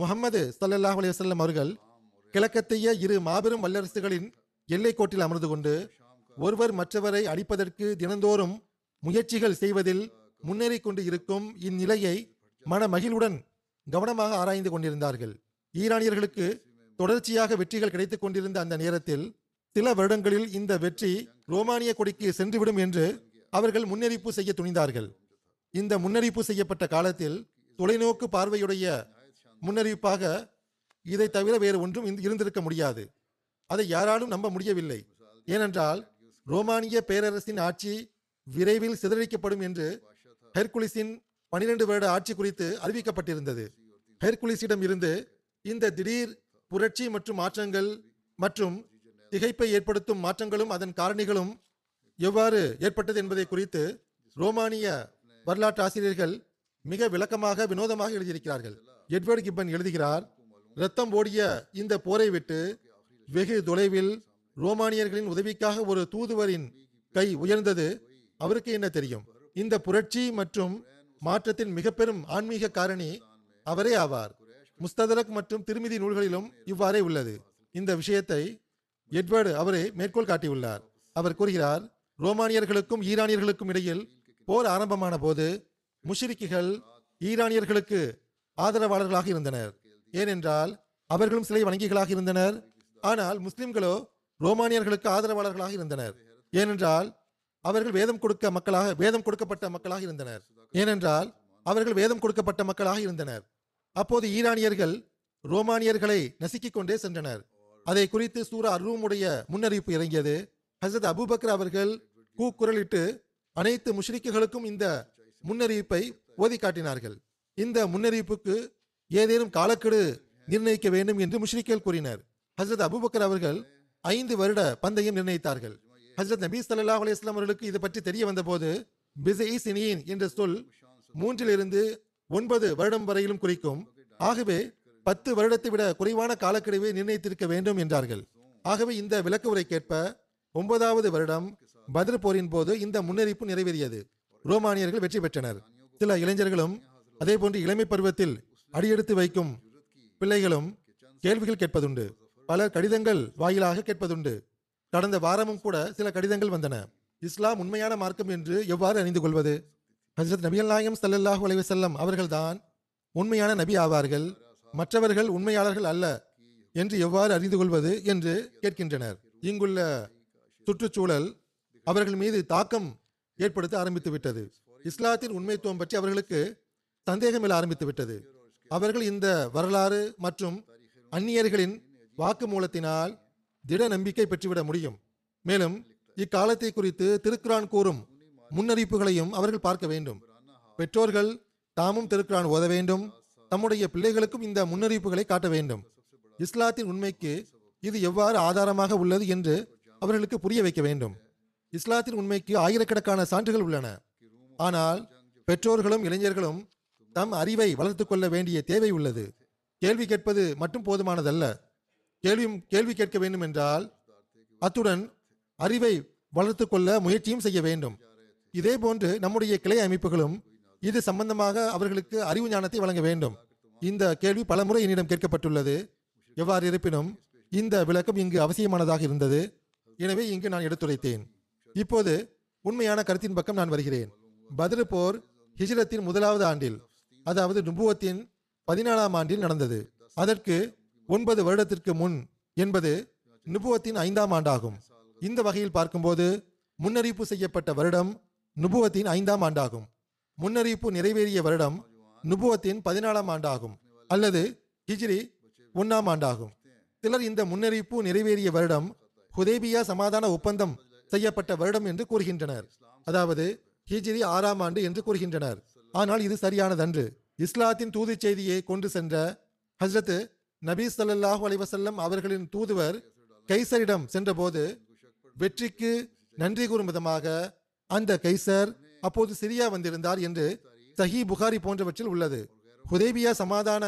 முகமது சல்லல்லாஹு அலைஹி வஸல்லம் அவர்கள் கிழக்கத்தைய இரு மாபெரும் வல்லரசுகளின் எல்லைக்கோட்டில் அமர்ந்து கொண்டு ஒருவர் மற்றவரை அடிப்பதற்கு தினந்தோறும் முயற்சிகள் செய்வதில் முன்னேறி கொண்டு இருக்கும் இந்நிலையை மன மகிழ்வுடன் கவனமாக ஆராய்ந்து கொண்டிருந்தார்கள். ஈரானியர்களுக்கு தொடர்ச்சியாக வெற்றிகள் கிடைத்துக் கொண்டிருந்த அந்த நேரத்தில் சில வருடங்களில் இந்த வெற்றி ரோமானிய கொடிக்கு சென்றுவிடும் என்று அவர்கள் முன்னறிவிப்பு செய்ய துணிந்தார்கள். இந்த முன்னறிவிப்பு செய்யப்பட்ட காலத்தில் தொலைநோக்கு பார்வையுடைய முன்னறிவிப்பாக இதை தவிர வேறு ஒன்றும் இருந்திருக்க முடியாது. அதை யாராலும் நம்ப முடியவில்லை. ஏனென்றால் ரோமானிய பேரரசின் ஆட்சி விரைவில் சிதறடிக்கப்படும் என்று ஹெர்குலிஸின் பனிரெண்டு வருட ஆட்சி குறித்து அறிவிக்கப்பட்டிருந்தது. ஹெர்குலிஸிடம் இருந்து இந்த திடீர் புரட்சி மற்றும் மாற்றங்கள் மற்றும் திகைப்பை ஏற்படுத்தும் மாற்றங்களும் அதன் காரணிகளும் எவ்வாறு ஏற்பட்டது என்பதை குறித்து ரோமானிய வரலாற்று ஆசிரியர்கள் மிக விளக்கமாக வினோதமாக எழுதியிருக்கிறார்கள். எட்வர்டு கிப்பன் எழுதுகிறார், இரத்தம் ஓடிய இந்த போரை விட்டு வெகு தொலைவில் ரோமானியர்களின் உதவிக்காக ஒரு தூதுவரின் கை உயர்ந்தது. அவருக்கு என்ன தெரியும்? இந்த புரட்சி மற்றும் மாற்றத்தின் மிக பெரும் ஆன்மீக காரணி அவரே ஆவார். முஸ்ததரக் மற்றும் திருமிதி நூல்களிலும் இவ்வாறே உள்ளது. இந்த விஷயத்தை எட்வர்டு அவரே மேற்கோள் காட்டியுள்ளார். அவர் கூறுகிறார், ரோமானியர்களுக்கும் ஈரானியர்களுக்கும் இடையில் போர் ஆரம்பமான போது முஷ்ரிக்குகள் ஈரானியர்களுக்கு ஆதரவாளர்களாக இருந்தனர். ஏனென்றால் அவர்களும் சிலை வணங்கிகளாக இருந்தனர். ஆனால் முஸ்லிம்களோ ரோமானியர்களுக்கு ஆதரவாளர்களாக இருந்தனர். ஏனென்றால் அவர்கள் வேதம் கொடுக்க மக்களாக வேதம் கொடுக்கப்பட்ட மக்களாக இருந்தனர் ஏனென்றால் அவர்கள் வேதம் கொடுக்கப்பட்ட மக்களாக இருந்தனர். அப்போது ஈரானியர்கள் ரோமானியர்களை நசுக்கிக் கொண்டே சென்றனர். அதை குறித்து சூரா அர்ரூமுடைய முன்னறிவிப்பு இறங்கியது. ஹசரத் அபூபக்கர் அவர்கள் கூக்குரலிட்டு அனைத்து முஷ்ரிக்குகளுக்கும் இந்த முன்னறிவிப்பை ஓதி காட்டினார்கள். இந்த முன்னறிவிப்புக்கு ஏதேனும் காலக்கெடு நிர்ணயிக்க வேண்டும் என்று முஷ்ரிக்குகள் கூறினர். ஹசரத் அபூபக்கர் அவர்கள் ஐந்து வருட பந்தயம் நிர்ணயித்தார்கள். ஹஜ்ரத் நபி ஸல்லல்லாஹு அலைஹி வஸல்லம் அவர்களுக்கு இது பற்றி தெரிய வந்தபோது பிஸீ சினீன் என்ற சொல் மூன்றிலிருந்து ஒன்பது வருடம் வரையிலும் குறிக்கும். ஆகவே பத்து வருடத்தை விட குறைவான காலக்கெடுவை நிர்ணயித்திருக்க வேண்டும் என்றார்கள். ஆகவே இந்த விளக்க உரை கேட்ப ஒன்பதாவது வருடம் பத்ர் போரின் போது இந்த முன்னறிவிப்பு நிறைவேறியது. ரோமானியர்கள் வெற்றி பெற்றனர். சில இளைஞர்களும் அதே போன்று இளமை பருவத்தில் அடியெடுத்து வைக்கும் பிள்ளைகளும் கேள்விகள் கேட்பதுண்டு, பல கடிதங்கள் வாயிலாக கேட்பதுண்டு. கடந்த வாரமும் கூட சில கடிதங்கள் வந்தன. இஸ்லாம் உண்மையான மார்க்கம் என்று எவ்வாறு அறிந்து கொள்வது? ஹஜ்ரத் நபிகள் நாயகம் ஸல்லல்லாஹு அலைஹி வஸல்லம் அவர்கள்தான் உண்மையான நபி ஆவார்கள், மற்றவர்கள் உண்மையாளர்கள் அல்ல என்று எவ்வாறு அறிந்து கொள்வது என்று கேட்கின்றனர். இங்குள்ள சுற்றுச்சூழல் அவர்கள் மீது தாக்கம் ஏற்படுத்த ஆரம்பித்து விட்டது. இஸ்லாத்தின் உண்மைத்துவம் பற்றி அவர்களுக்கு சந்தேகம் எழ ஆரம்பித்து விட்டது. அவர்கள் இந்த வரலாறு மற்றும் அந்நியர்களின் வாக்கு மூலத்தினால் திட நம்பிக்கை பெற்றுவிட முடியும். மேலும் இக்காலத்தை குறித்து திருக்குரான் கூறும் முன்னறிவிப்புகளையும் அவர்கள் பார்க்க வேண்டும். பெற்றோர்கள் தாமும் திருக்குரான் ஓத வேண்டும், தம்முடைய பிள்ளைகளுக்கும் இந்த முன்னறிவிப்புகளை காட்ட வேண்டும். இஸ்லாத்தின் உண்மைக்கு இது எவ்வாறு ஆதாரமாக உள்ளது என்று அவர்களுக்கு புரிய வைக்க வேண்டும். இஸ்லாத்தின் உண்மைக்கு ஆயிரக்கணக்கான சான்றுகள் உள்ளன. ஆனால் பெற்றோர்களும் இளைஞர்களும் தம் அறிவை வளர்த்து கொள்ள வேண்டிய தேவை உள்ளது. கேள்வி கேட்பது மட்டும் போதுமானதல்ல. கேள்வியும் கேள்வி கேட்க வேண்டும் என்றால் அத்துடன் அறிவை வளர்த்து கொள்ள முயற்சியும் செய்ய வேண்டும். இதே போன்று நம்முடைய கிளை அமைப்புகளும் இது சம்பந்தமாக அவர்களுக்கு அறிவு ஞானத்தை வழங்க வேண்டும். இந்த கேள்வி பலமுறை என்னிடம் கேட்கப்பட்டுள்ளது. எவ்வாறு இருப்பினும் இந்த விளக்கம் இங்கு அவசியமானதாக இருந்தது, எனவே இங்கு நான் எடுத்துரைத்தேன். இப்போது உண்மையான கருத்தின் பக்கம் நான் வருகிறேன். பத்ரு போர் ஹிஜ்ரத்தின் முதலாவது ஆண்டில், அதாவது நுபுவத்தின் பதினாலாம் ஆண்டில் நடந்தது. அதற்கு ஒன்பது வருடத்திற்கு முன் என்பது நுபுவத்தின் ஐந்தாம் ஆண்டாகும். இந்த வகையில் பார்க்கும்போது முன்னறிவிப்பு செய்யப்பட்ட வருடம் நுபுவத்தின் ஐந்தாம் ஆண்டாகும். முன்னறிவிப்பு நிறைவேறிய வருடம் நுபுவத்தின் பதினாலாம் ஆண்டாகும் அல்லது ஹிஜ்ரி ஒன்னாம் ஆண்டாகும். சிலர் இந்த முன்னறிவிப்பு நிறைவேறிய வருடம் ஹுதைபியா சமாதான ஒப்பந்தம் செய்யப்பட்ட வருடம் என்று கூறுகின்றனர், அதாவது ஹிஜ்ரி ஆறாம் ஆண்டு என்று கூறுகின்றனர். ஆனால் இது சரியானதன்று. இஸ்லாத்தின் தூது செய்தியை கொண்டு சென்ற ஹஜ்ரத் நபி ஸல்லல்லாஹு அலைஹி வஸல்லம் அவர்களின் தூதுவர் கைசரிடம் சென்றபோது வெற்றிக்கு நன்றி கூறும் விதமாக அந்த கைசர் அப்போது சிரியா வந்திருந்தார் என்று சஹி புகாரி போன்றவற்றில் உள்ளது. ஹுதைபியா சமாதான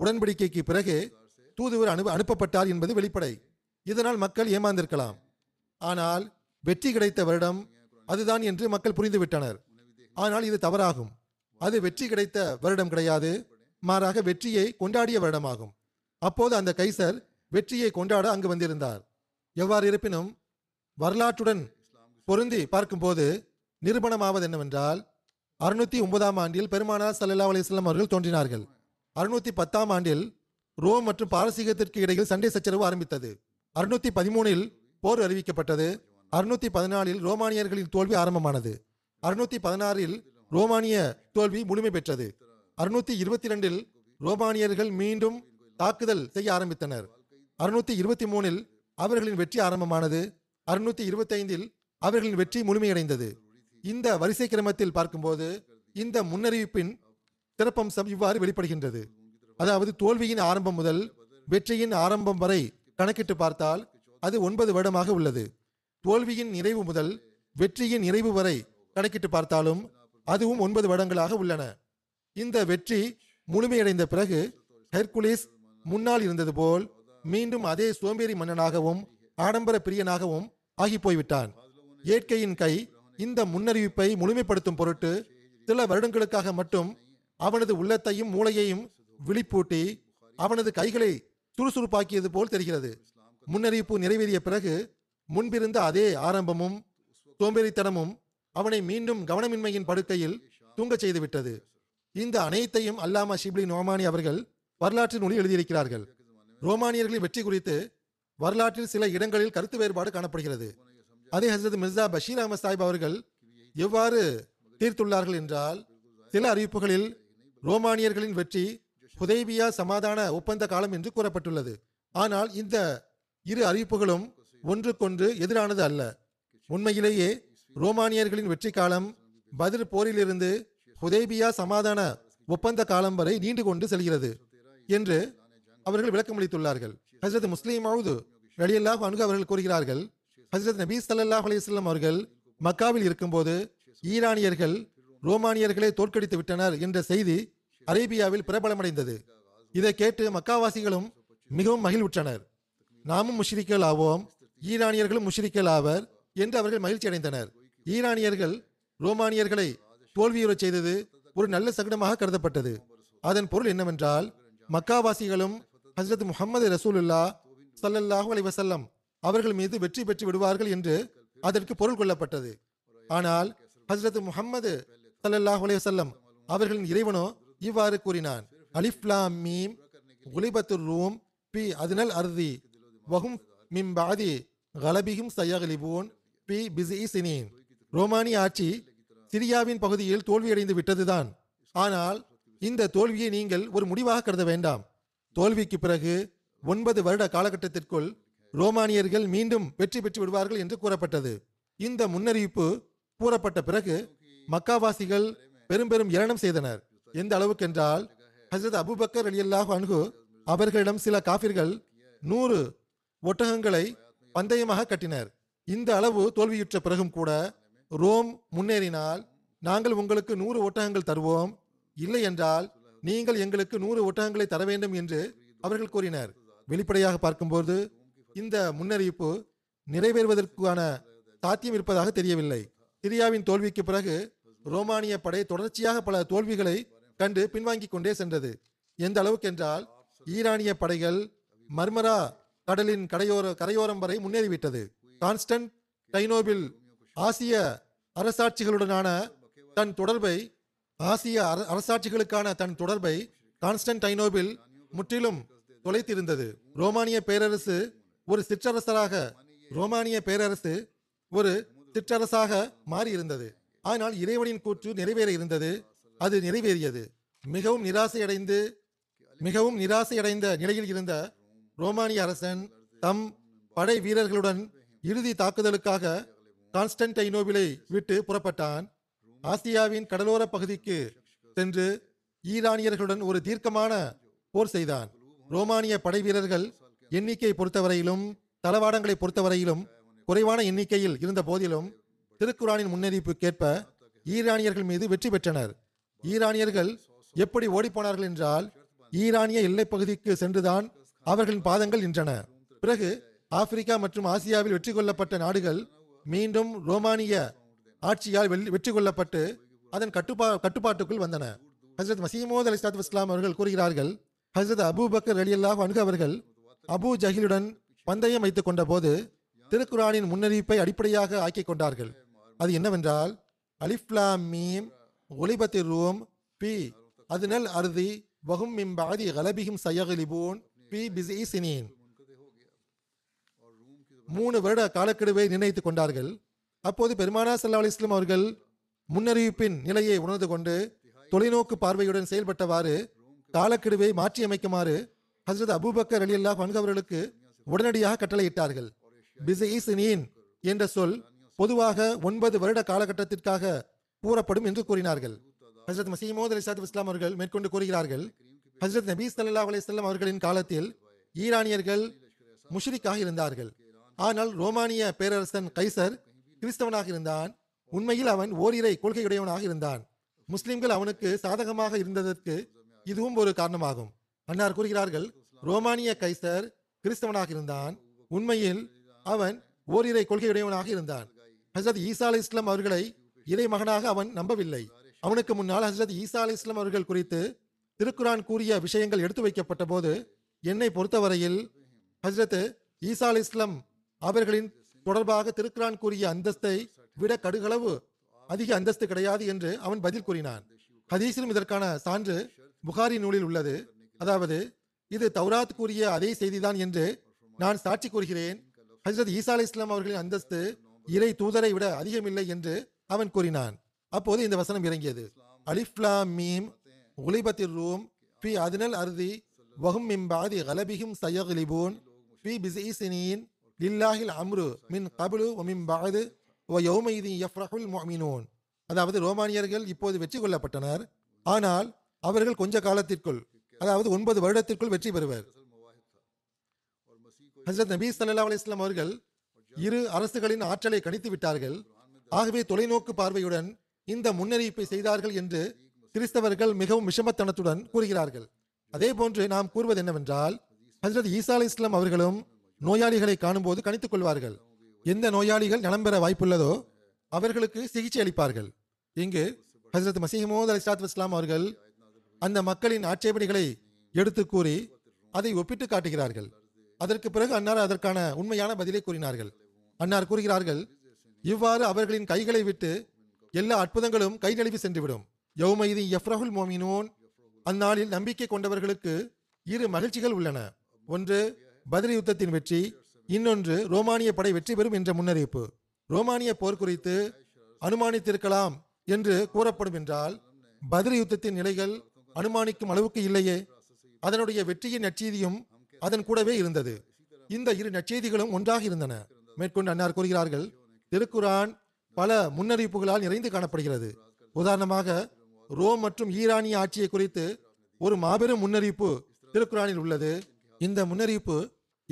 உடன்படிக்கைக்கு பிறகு தூதுவர் அனு அனுப்பப்பட்டார் என்பது வெளிப்படை. இதனால் மக்கள் ஏமாந்திருக்கலாம், ஆனால் வெற்றி கிடைத்த வருடம் அதுதான் என்று மக்கள் புரிந்துவிட்டனர். ஆனால் இது தவறாகும். அது வெற்றி கிடைத்த வருடம் கிடையாது, மாறாக வெற்றியை கொண்டாடிய வருடமாகும். அப்போது அந்த கைசர் வெற்றியை கொண்டாட அங்கு வந்திருந்தார். எவ்வாறு இருப்பினும் வரலாற்றுடன் பொருந்தி பார்க்கும்போது நிரூபணமாவது என்னவென்றால், அறுநூத்தி ஒன்பதாம் ஆண்டில் பெருமானார் ஸல்லல்லாஹு அலைஹி வஸல்லம் அவர்கள் தோன்றினார்கள். அறுநூத்தி பத்தாம் ஆண்டில் ரோம் மற்றும் பாரசீகத்திற்கு இடையில் சண்டை சச்சரவு ஆரம்பித்தது. அறுநூத்தி பதிமூணில் போர் அறிவிக்கப்பட்டது. அறுநூத்தி பதினாலில் ரோமானியர்களின் தோல்வி ஆரம்பமானது. அறுநூத்தி பதினாறில் ரோமானிய தோல்வி முழுமை பெற்றது. அறுநூத்தி இருபத்தி இரண்டில் ரோமானியர்கள் மீண்டும் தாக்குதல் செய்ய ஆரம்பித்தனர். அறுநூத்தி இருபத்தி மூணில் அவர்களின் வெற்றி ஆரம்பமானது. அறுநூத்தி இருபத்தி ஐந்தில் அவர்களின் வெற்றி முழுமையடைந்தது. இந்த வரிசை கிரமத்தில் பார்க்கும்போது இந்த முன்னறிவிப்பின் சிறப்பம்சம் இவ்வாறு வெளிப்படுகின்றது. அதாவது தோல்வியின் ஆரம்பம் முதல் வெற்றியின் ஆரம்பம் வரை கணக்கிட்டு பார்த்தால் அது ஒன்பது வருடமாக உள்ளது. தோல்வியின் நிறைவு முதல் வெற்றியின் நிறைவு வரை கணக்கிட்டு பார்த்தாலும் அதுவும் ஒன்பது வருடங்களாக உள்ளன. இந்த வெற்றி முழுமையடைந்த பிறகு ஹெர்குலிஸ் முன்னால் இருந்தது போல் மீண்டும் அதே சோம்பேறி மன்னனாகவும் ஆடம்பர பிரியனாகவும் ஆகி போய்விட்டான். இயற்கையின் கை இந்த முன்னறிவிப்பை முழுமைப்படுத்தும் பொருட்டு சில வருடங்களுக்காக மட்டும் அவனது உள்ளத்தையும் மூளையையும் விழிப்பூட்டி அவனது கைகளை சுறுசுறுப்பாக்கியது போல் தெரிகிறது. முன்னறிவிப்பு நிறைவேறிய பிறகு முன்பிருந்த அதே ஆரம்பமும் சோம்பேறித்தனமும் அவனை மீண்டும் கவனமின்மையின் படுக்கையில் தூங்கச் செய்துவிட்டது. இந்த அனைத்தையும் அல்லாமா ஷிப்லி நோமானி அவர்கள் வரலாற்று நூலில் எழுதியிருக்கிறார்கள். ரோமானியர்களின் வெற்றி குறித்து வரலாற்றில் சில இடங்களில் கருத்து வேறுபாடு காணப்படுகிறது. அதே ஹசரத் மிர்சா பஷீர் அஹமத் சாஹிப் அவர்கள் எவ்வாறு தீர்த்துள்ளார்கள் என்றால், சில அறிவிப்புகளில் ரோமானியர்களின் வெற்றி ஹுதைபியா சமாதான ஒப்பந்த காலம் என்று கூறப்பட்டுள்ளது. ஆனால் இந்த இரு அறிவிப்புகளும் ஒன்றுக்கொன்று எதிரானது அல்ல. உண்மையிலேயே ரோமானியர்களின் வெற்றி காலம் பத்ர் போரிலிருந்து ஹுதைபியா சமாதான ஒப்பந்த காலம் வரை நீண்டு கொண்டு செல்கிறது என்று அவர்கள் விளக்கமளித்துள்ளார்கள். ஹஜ்ரத் முஸ்லிம் மவுது ரலியல்லாஹு அன்ஹு அவர்கள் கூறுகிறார்கள், ஹஜ்ரத் நபி ஸல்லல்லாஹு அலைஹி வஸல்லம் அவர்கள் மக்காவில் இருக்கும்போது ஈரானியர்கள் ரோமானியர்களை தோற்கடித்து விட்டனர் என்ற செய்தி அரேபியாவில் பிரபலமடைந்தது. இதை கேட்டு மக்காவாசிகளும் மிகவும் மகிழ்வுற்றனர். நாமும் முஷ்ரிக்கள் ஆவோம், ஈரானியர்களும் முஷ்ரிக்கள் ஆவர் என்று அவர்கள் மகிழ்ச்சி அடைந்தனர். ஈரானியர்கள் ரோமானியர்களை தோல்வியுறச் செய்தது ஒரு நல்ல சகுனமாக கருதப்பட்டது. அதன் பொருள் என்னவென்றால், மக்காவாசிகளும் ஹஜ்ரத் முஹம்மது ரசூலுல்லா ஸல்லல்லாஹு அலைஹி வஸல்லம் அவர்கள் மீது வெற்றி பெற்று விடுவார்கள் என்று அதற்கு பொருள் கொள்ளப்பட்டது. ஆனால் ஹஜ்ரத் முஹம்மது ஸல்லல்லாஹு அலைஹி வஸல்லம் அவர்களின் இறைவனோ இவ்வாறு கூறினான், அலிஃப் லாம் மீம் குலிபத்துர் ரூம் பி அத்னல் அர்தி வஹும் மின் பஅதி கலபிஹும் சயக்லிபூன் பி பிஸி சினீன். ரோமானிய ஆட்சி சிரியாவின் பகுதியில் தோல்வியடைந்து விட்டதுதான். ஆனால் இந்த தோல்வியை நீங்கள் ஒரு முடிவாக கருத வேண்டாம். தோல்விக்கு பிறகு ஒன்பது வருட காலகட்டத்திற்குள் ரோமானியர்கள் மீண்டும் வெற்றி பெற்று விடுவார்கள் என்று கூறப்பட்டது. இந்த முன்னறிவிப்பு கூறப்பட்ட பிறகு மக்காவாசிகள் பெரும் பெரும் இரணம் செய்தனர். எந்த அளவுக்கென்றால், ஹஜ்ரத் அபூபக்கர் ரலியல்லாஹு அன்ஹு அவர்களிடம் சில காஃபிர்கள் நூறு ஒட்டகங்களை பந்தயமாக கட்டினர். இந்த அளவு தோல்வியுற்ற பிறகும் கூட ரோம் முன்னேறினால் நாங்கள் உங்களுக்கு நூறு ஒட்டகங்கள் தருவோம், இல்லை என்றால் நீங்கள் எங்களுக்கு நூறு ஒட்டகங்களை தர வேண்டும் என்று அவர்கள் கூறினர். வெளிப்படையாக பார்க்கும்போது இந்த முன்னறிவிப்பு நிறைவேறுவதற்கான சாத்தியம் இருப்பதாக தெரியவில்லை. சிரியாவின் தோல்விக்கு பிறகு ரோமானிய படை தொடர்ச்சியாக பல தோல்விகளை கண்டு பின்வாங்கி கொண்டே சென்றது. எந்த அளவுக்கென்றால், ஈரானிய படைகள் மர்மரா கடலின் கடையோர கரையோரம் வரை முன்னேறிவிட்டது. கான்ஸ்டன்ட் டைனோபில் ஆசிய அரசாட்சிகளுடனான தன் தொடர்பை ஆசிய அரசாட்சிகளுக்கான தன் தொடர்பை கான்ஸ்டன்ட் டைனோபில் முற்றிலும் தொலைத்திருந்தது. ரோமானிய பேரரசு ஒரு சிற்றரசராக ரோமானிய பேரரசு ஒரு சிற்றரசாக மாறியிருந்தது. ஆனால் இறைவனின் கூற்று நிறைவேற இருந்தது. அது நிறைவேறியது. மிகவும் நிராசையடைந்து மிகவும் நிராசையடைந்த நிலையில் இருந்த ரோமானிய அரசன் தம் படை வீரர்களுடன் இறுதி தாக்குதலுக்காக கான்ஸ்டன்டைனோபிலை விட்டு புறப்பட்டான். ஆசியாவின் கடலோர பகுதிக்கு சென்று ஈரானியர்களுடன் ஒரு தீர்க்கமான போர் செய்தான். ரோமானிய படை வீரர்கள் எண்ணிக்கை பொறுத்தவரையிலும் தளவாடங்களை பொறுத்தவரையிலும் குறைவான எண்ணிக்கையில் இருந்த போதிலும் திருக்குரானின் முன்னறிவிப்புக்கேற்ப ஈரானியர்கள் மீது வெற்றி பெற்றனர். ஈரானியர்கள் எப்படி ஓடிப்போனார்கள் என்றால், ஈரானிய எல்லைப்பகுதிக்கு சென்றுதான் அவர்களின் பாதங்கள் நின்றன. பிறகு ஆப்பிரிக்கா மற்றும் ஆசியாவில் வெற்றி கொள்ளப்பட்ட நாடுகள் மீண்டும் ரோமானிய ஆட்சியால் வெற்றி கொள்ளப்பட்டு அதன் கட்டுப்பா கட்டுப்பாட்டுக்குள் வந்தன. ஹசரத் மசீமோத் அலி சலாத் இஸ்லாம் அவர்கள் கூறுகிறார்கள், ஹசரத் அபூபக்கர் ரலியல்லாஹு அன்ஹு அவர்கள் அபு ஜஹிலுடன் பந்தயம் வைத்துக் கொண்ட போது திருக்குரானின் முன்னறிவிப்பை அடிப்படையாக ஆக்கி கொண்டார்கள். அது என்னவென்றால், அலிஃப் லாம் மீம் குலிபத்திர் ரூம் பி அத்னல் அர்தி வஹும் மின் பஅதி கலபிஹும் சயக்லிபூன் பி பிஸி சினீன். மூணு வருட காலக்கெடுவை நிர்ணயித்துக் கொண்டார்கள். அப்போது பெருமானார் ஸல்லல்லாஹு அலைஹி வஸல்லம் அவர்கள் முன்னறிவிப்பின் நிலையை உணர்ந்து கொண்டு தொலைநோக்கு பார்வையுடன் செயல்பட்டவாறு காலக்கெடுவை மாற்றி அமைக்குமாறு ஹஜ்ரத் அபூபக்கர் ரலியல்லாஹு அன்ஹு அவர்களுக்கு உடனடியாக கட்டளையிட்டார்கள். பிஸி சினீன் என்ற சொல் பொதுவாக ஒன்பது வருட காலகட்டத்திற்காக கூறப்படும் என்று கூறினார்கள். ஹஜ்ரத் மசீமோத் அலிசாத் இஸ்லாம் அவர்கள் மேற்கொண்டு கூறுகிறார்கள், ஹஜ்ரத் நபீ ஸல்லல்லாஹு அலைஹி வஸல்லம் அவர்களின் காலத்தில் ஈரானியர்கள் முஷ்ரிக்காக இருந்தார்கள். ஆனால் ரோமானிய பேரரசன் கைசர் கிறிஸ்தவனாக இருந்தான். உண்மையில் அவன் ஓரிரை கொள்கையுடையவனாக இருந்தான். முஸ்லிம்கள் அவனுக்கு சாதகமாக இருந்ததற்கு இதுவும் ஒரு காரணமாகும். அன்னார் கூறுகிறார்கள், ரோமானிய கைசர் கிறிஸ்தவனாக இருந்தான். உண்மையில் அவன் ஓரிரை கொள்கையுடையவனாக இருந்தான். ஹசரத் ஈசா அலி இஸ்லாம் அவர்களை இறை மகனாக அவன் நம்பவில்லை. அவனுக்கு முன்னால் ஹசரத் ஈசா அலி இஸ்லாம் அவர்கள் குறித்து திருக்குரான் கூறிய விஷயங்கள் எடுத்து வைக்கப்பட்ட போது என்னை பொறுத்தவரையில் ஹசரத் ஈசா அலி இஸ்லாம் அவர்களின் தொடர்பாக திருக்குரான் கூறிய அந்தஸ்தை விட கடுகளவு அதிக அந்தஸ்து கிடையாது என்று அவன் பதில் கூறினான். ஹதீஸிலும் இதற்கான சான்று புகாரி நூலில் உள்ளது. அதாவது, இது தௌராத் கூறிய அதே செய்திதான் என்று நான் சாட்சி கூறுகிறேன். ஹஜ்ரத் ஈசா அலி இஸ்லாம் அவர்களின் அந்தஸ்து இறை தூதரை விட அதிகமில்லை என்று அவன் கூறினான். அப்போது இந்த வசனம் இறங்கியது, அலிஃப் லாம் மீம் குலிபத்திர் ரூம் ஃபி அத்னல் அர்தி வஹும் மின் பஅதி கலபிஹும் சயக்லிபூன் ஃபி பிஸி சினீன் லில்லாஹில் அம்ரு மின் கப்லு வ மின் பஅது வ யௌமைஇதின் யஃப்ரஹுல் முஃமினூன். அதாவது, ரோமானியர்கள் இப்போது வெற்றி கொள்ளப்பட்டனர். ஆனால் அவர்கள் கொஞ்ச காலத்திற்குள், அதாவது ஒன்பது வருடத்திற்குள் வெற்றி பெறுவர். ஹஜ்ரத் நபி ஸல்லல்லாஹு அலைஹி வஸல்லம் அவர்கள் இரு அரசுகளின் ஆற்றலை கணித்து விட்டார்கள். ஆகவே தொலைநோக்கு பார்வையுடன் இந்த முன்னறிவிப்பை செய்தார்கள் என்று கிறிஸ்தவர்கள் மிகவும் விஷமத்தனத்துடன் கூறுகிறார்கள். அதே போன்று நாம் கூறுவது என்னவென்றால், ஹஜ்ரத் ஈசா அலைஹி வஸல்லம் அவர்களும் நோயாளிகளை காணும் போது கணித்துக் கொள்வார்கள். எந்த நோயாளிகள் நலம் பெற வாய்ப்புள்ளதோ அவர்களுக்கு சிகிச்சை அளிப்பார்கள். இங்கு ஹசரத் மசீஹ் மவ்ஊத் அலைஹிஸ்ஸலாத்து வஸ்ஸலாம் அவர்கள் அந்த மக்களின் ஆட்சேபனைகளை எடுத்து கூறி அதை ஒப்பிட்டு காட்டுகிறார்கள். அதற்கு பிறகு அன்னார் அதற்கான உண்மையான பதிலை கூறினார்கள். அன்னார் கூறுகிறார்கள், இவ்வாறு அவர்களின் கைகளை விட்டு எல்லா அற்புதங்களும் கை நழுவி சென்றுவிடும். யௌமைதி யஃப்ரஹுல் மோமினூன், அந்நாளில் நம்பிக்கை கொண்டவர்களுக்கு இரு மகிழ்ச்சிகள் உள்ளன. ஒன்று பத்ரி யுத்தத்தின் வெற்றி, இன்னொன்று ரோமானிய படை வெற்றி பெறும் என்ற முன்னறிவிப்பு. ரோமானிய போர் குறித்து அனுமானித்திருக்கலாம் என்று கூறப்படும் என்றால் பத்ரி யுத்தத்தின் நிலைகள் அனுமானிக்கும் அளவுக்கு இல்லையே. அதனுடைய வெற்றியின் நற்செய்தியும் அதன் கூடவே இருந்தது. இந்த இரு நற்செய்திகளும் ஒன்றாக இருந்தன. மேற்கொண்டு அன்னார் கூறுகிறார்கள், திருக்குரான் பல முன்னறிவிப்புகளால் நிறைந்து காணப்படுகிறது. உதாரணமாக ரோம் மற்றும் ஈரானிய ஆட்சியை குறித்து ஒரு மாபெரும் முன்னறிவிப்பு திருக்குரானில் உள்ளது. இந்த முன்னறிவிப்பு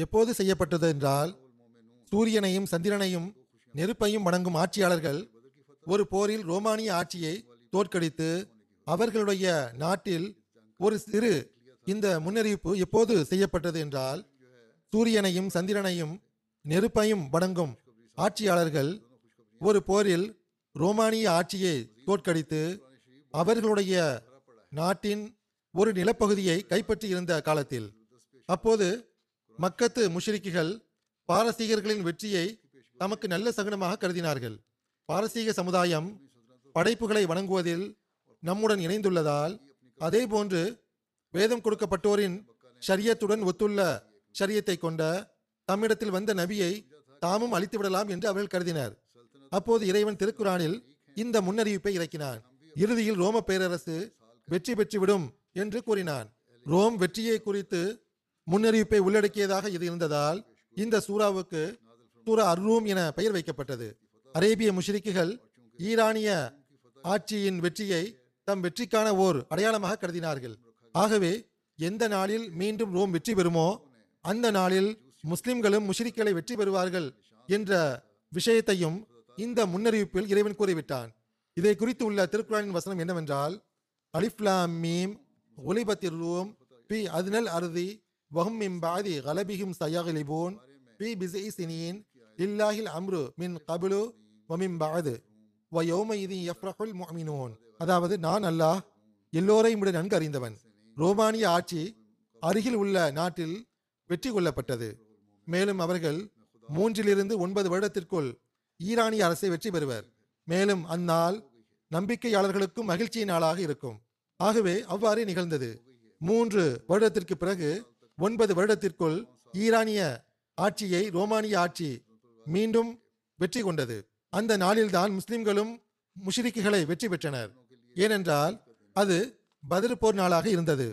எப்போது செய்யப்பட்டது என்றால், சூரியனையும் சந்திரனையும் நெருப்பையும் வணங்கும் ஆட்சியாளர்கள் ஒரு போரில் ரோமானிய ஆட்சியை தோற்கடித்து அவர்களுடைய நாட்டில் ஒரு சிறு இந்த முன்னறிவிப்பு எப்போது செய்யப்பட்டது என்றால், சூரியனையும் சந்திரனையும் நெருப்பையும் வணங்கும் ஆட்சியாளர்கள் ஒரு போரில் ரோமானிய ஆட்சியை தோற்கடித்து அவர்களுடைய நாட்டின் ஒரு நிலப்பகுதியை கைப்பற்றி இருந்த காலத்தில், அப்போது மக்கத்து முஷ்ரிக்குகள் பாரசீகர்களின் வெற்றியை தமக்கு நல்ல சகுனமாக கருதினார்கள். பாரசீக சமுதாயம் படைப்புகளை வணங்குவதில் நம்முடன் இணைந்துள்ளதால் அதே போன்று வேதம் கொடுக்கப்பட்டோரின் ஷரியத்துடன் ஒத்துள்ள ஷரியத்தை கொண்ட தம்மிடத்தில் வந்த நபியை தாமும் அழித்து விடலாம் என்று அவர்கள் கருதினர். அப்போது இறைவன் திருக்குரானில் இந்த முன்னறிவிப்பை இறக்கினான். இறுதியில் ரோம பேரரசு வெற்றி பெற்றுவிடும் என்று கூறினான். ரோம் வெற்றியை குறித்து முன்னறிவிப்பை உள்ளடக்கியதாக இது இருந்ததால் இந்த சூறாவுக்கு சூரா அர்ரூம் என பெயர் வைக்கப்பட்டது. அரேபிய முஷ்ரிக்குகள் ஈரானிய ஆட்சியின் வெற்றியை தம் வெற்றிக்கான ஓர் அடையாளமாக கருதினார்கள். ஆகவே எந்த நாளில் மீண்டும் ரோம் வெற்றி பெறுமோ அந்த நாளில் முஸ்லிம்களும் முஷ்ரிக்களை வெற்றி பெறுவார்கள் என்ற விஷயத்தையும் இந்த முன்னறிவிப்பில் இறைவன் கூறிவிட்டான். இதை குறித்து உள்ள திருக்குரானின் வசனம் என்னவென்றால், அலிஃப்லாம் மீம் ஒலிபத்தில் ரூம் பி அதுனல் அருதி வஹும் மிம் பாதி கலபிஹும் சயாஹிலிபூன் பி பிசி சினியின் இல்லாஹில் அம்ரு மின் கபுலு வமிம் பாது வ யௌமஇதி யஃப்ரஹுல் முஃமினூன். அதாவது, நான் அல்லாஹ் எல்லோரையும் விட நன்கு அறிந்தவன். ரோமானிய ஆட்சி அருகில் உள்ள நாட்டில் வெற்றி கொள்ளப்பட்டது. மேலும் அவர்கள் மூன்றிலிருந்து ஒன்பது வருடத்திற்குள் ஈரானிய அரசை வெற்றி பெறுவர். மேலும் அந்நாள் நம்பிக்கையாளர்களுக்கும் மகிழ்ச்சியின் நாளாக இருக்கும். ஆகவே அவ்வாறு நிகழ்ந்தது. மூன்று வருடத்திற்கு பிறகு ஒன்பது வருடத்திற்குள் ஈரானிய ஆட்சியை ரோமானிய ஆட்சி மீண்டும் வெற்றி கொண்டது. அந்த நாளில்தான் முஸ்லிம்களும் முஷ்ரிக்குகளை வெற்றி பெற்றனர். ஏனென்றால் அது பத்ர் போர் நாளாக இருந்தது.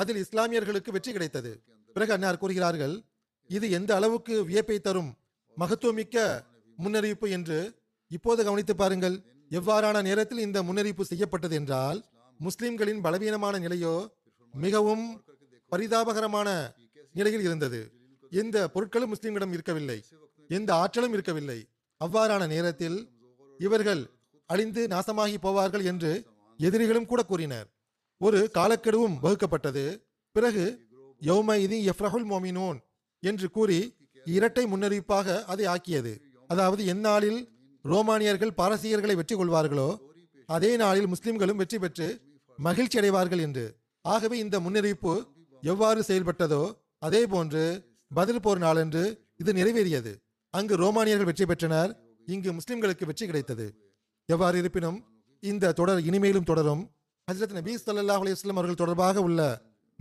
அதில் இஸ்லாமியர்களுக்கு வெற்றி கிடைத்தது. பிறகு அன்னார் கூறுகிறார்கள், இது எந்த அளவுக்கு வியப்பை தரும் மகத்துவமிக்க முன்னறிவிப்பு என்று இப்போது கவனித்து பாருங்கள். எவ்வாறான நேரத்தில் இந்த முன்னறிவிப்பு செய்யப்பட்டது என்றால், முஸ்லிம்களின் பலவீனமான நிலையோ மிகவும் பரிதாபகரமான நிலையில் இருந்தது. எந்த பொருட்களும் முஸ்லிம்களிடம் இருக்கவில்லை, எந்த ஆற்றலும் இருக்கவில்லை. அவ்வாறான நேரத்தில் இவர்கள் அழிந்து நாசமாகி போவார்கள் என்று எதிரிகளும் கூட கூறினர். ஒரு காலக்கெடுவும் வகுக்கப்பட்டது. பிறகு யௌமைதி யஃப்ரஹுல் மோமினூன் என்று கூறி இரட்டை முன்னறிவிப்பாக அதை ஆக்கியது. அதாவது, எந்நாளில் ரோமானியர்கள் பாரசீகர்களை வெற்றி கொள்வார்களோ அதே நாளில் முஸ்லிம்களும் வெற்றி பெற்று மகிழ்ச்சி அடைவார்கள் என்று. ஆகவே இந்த முன்னறிவிப்பு எவ்வாறு செயல்பட்டதோ அதே போன்று பதில் போர் நாளன்று இது நிறைவேறியது. அங்கு ரோமானியர்கள் வெற்றி பெற்றனர், இங்கு முஸ்லிம்களுக்கு வெற்றி கிடைத்தது. எவ்வாறு இருப்பினும் இந்த தொடர் இனிமேலும் தொடரும். ஹஜ்ரத் நபி ஸல்லல்லாஹு அலைஹி வஸல்லம் அவர்கள் தொடர்பாக உள்ள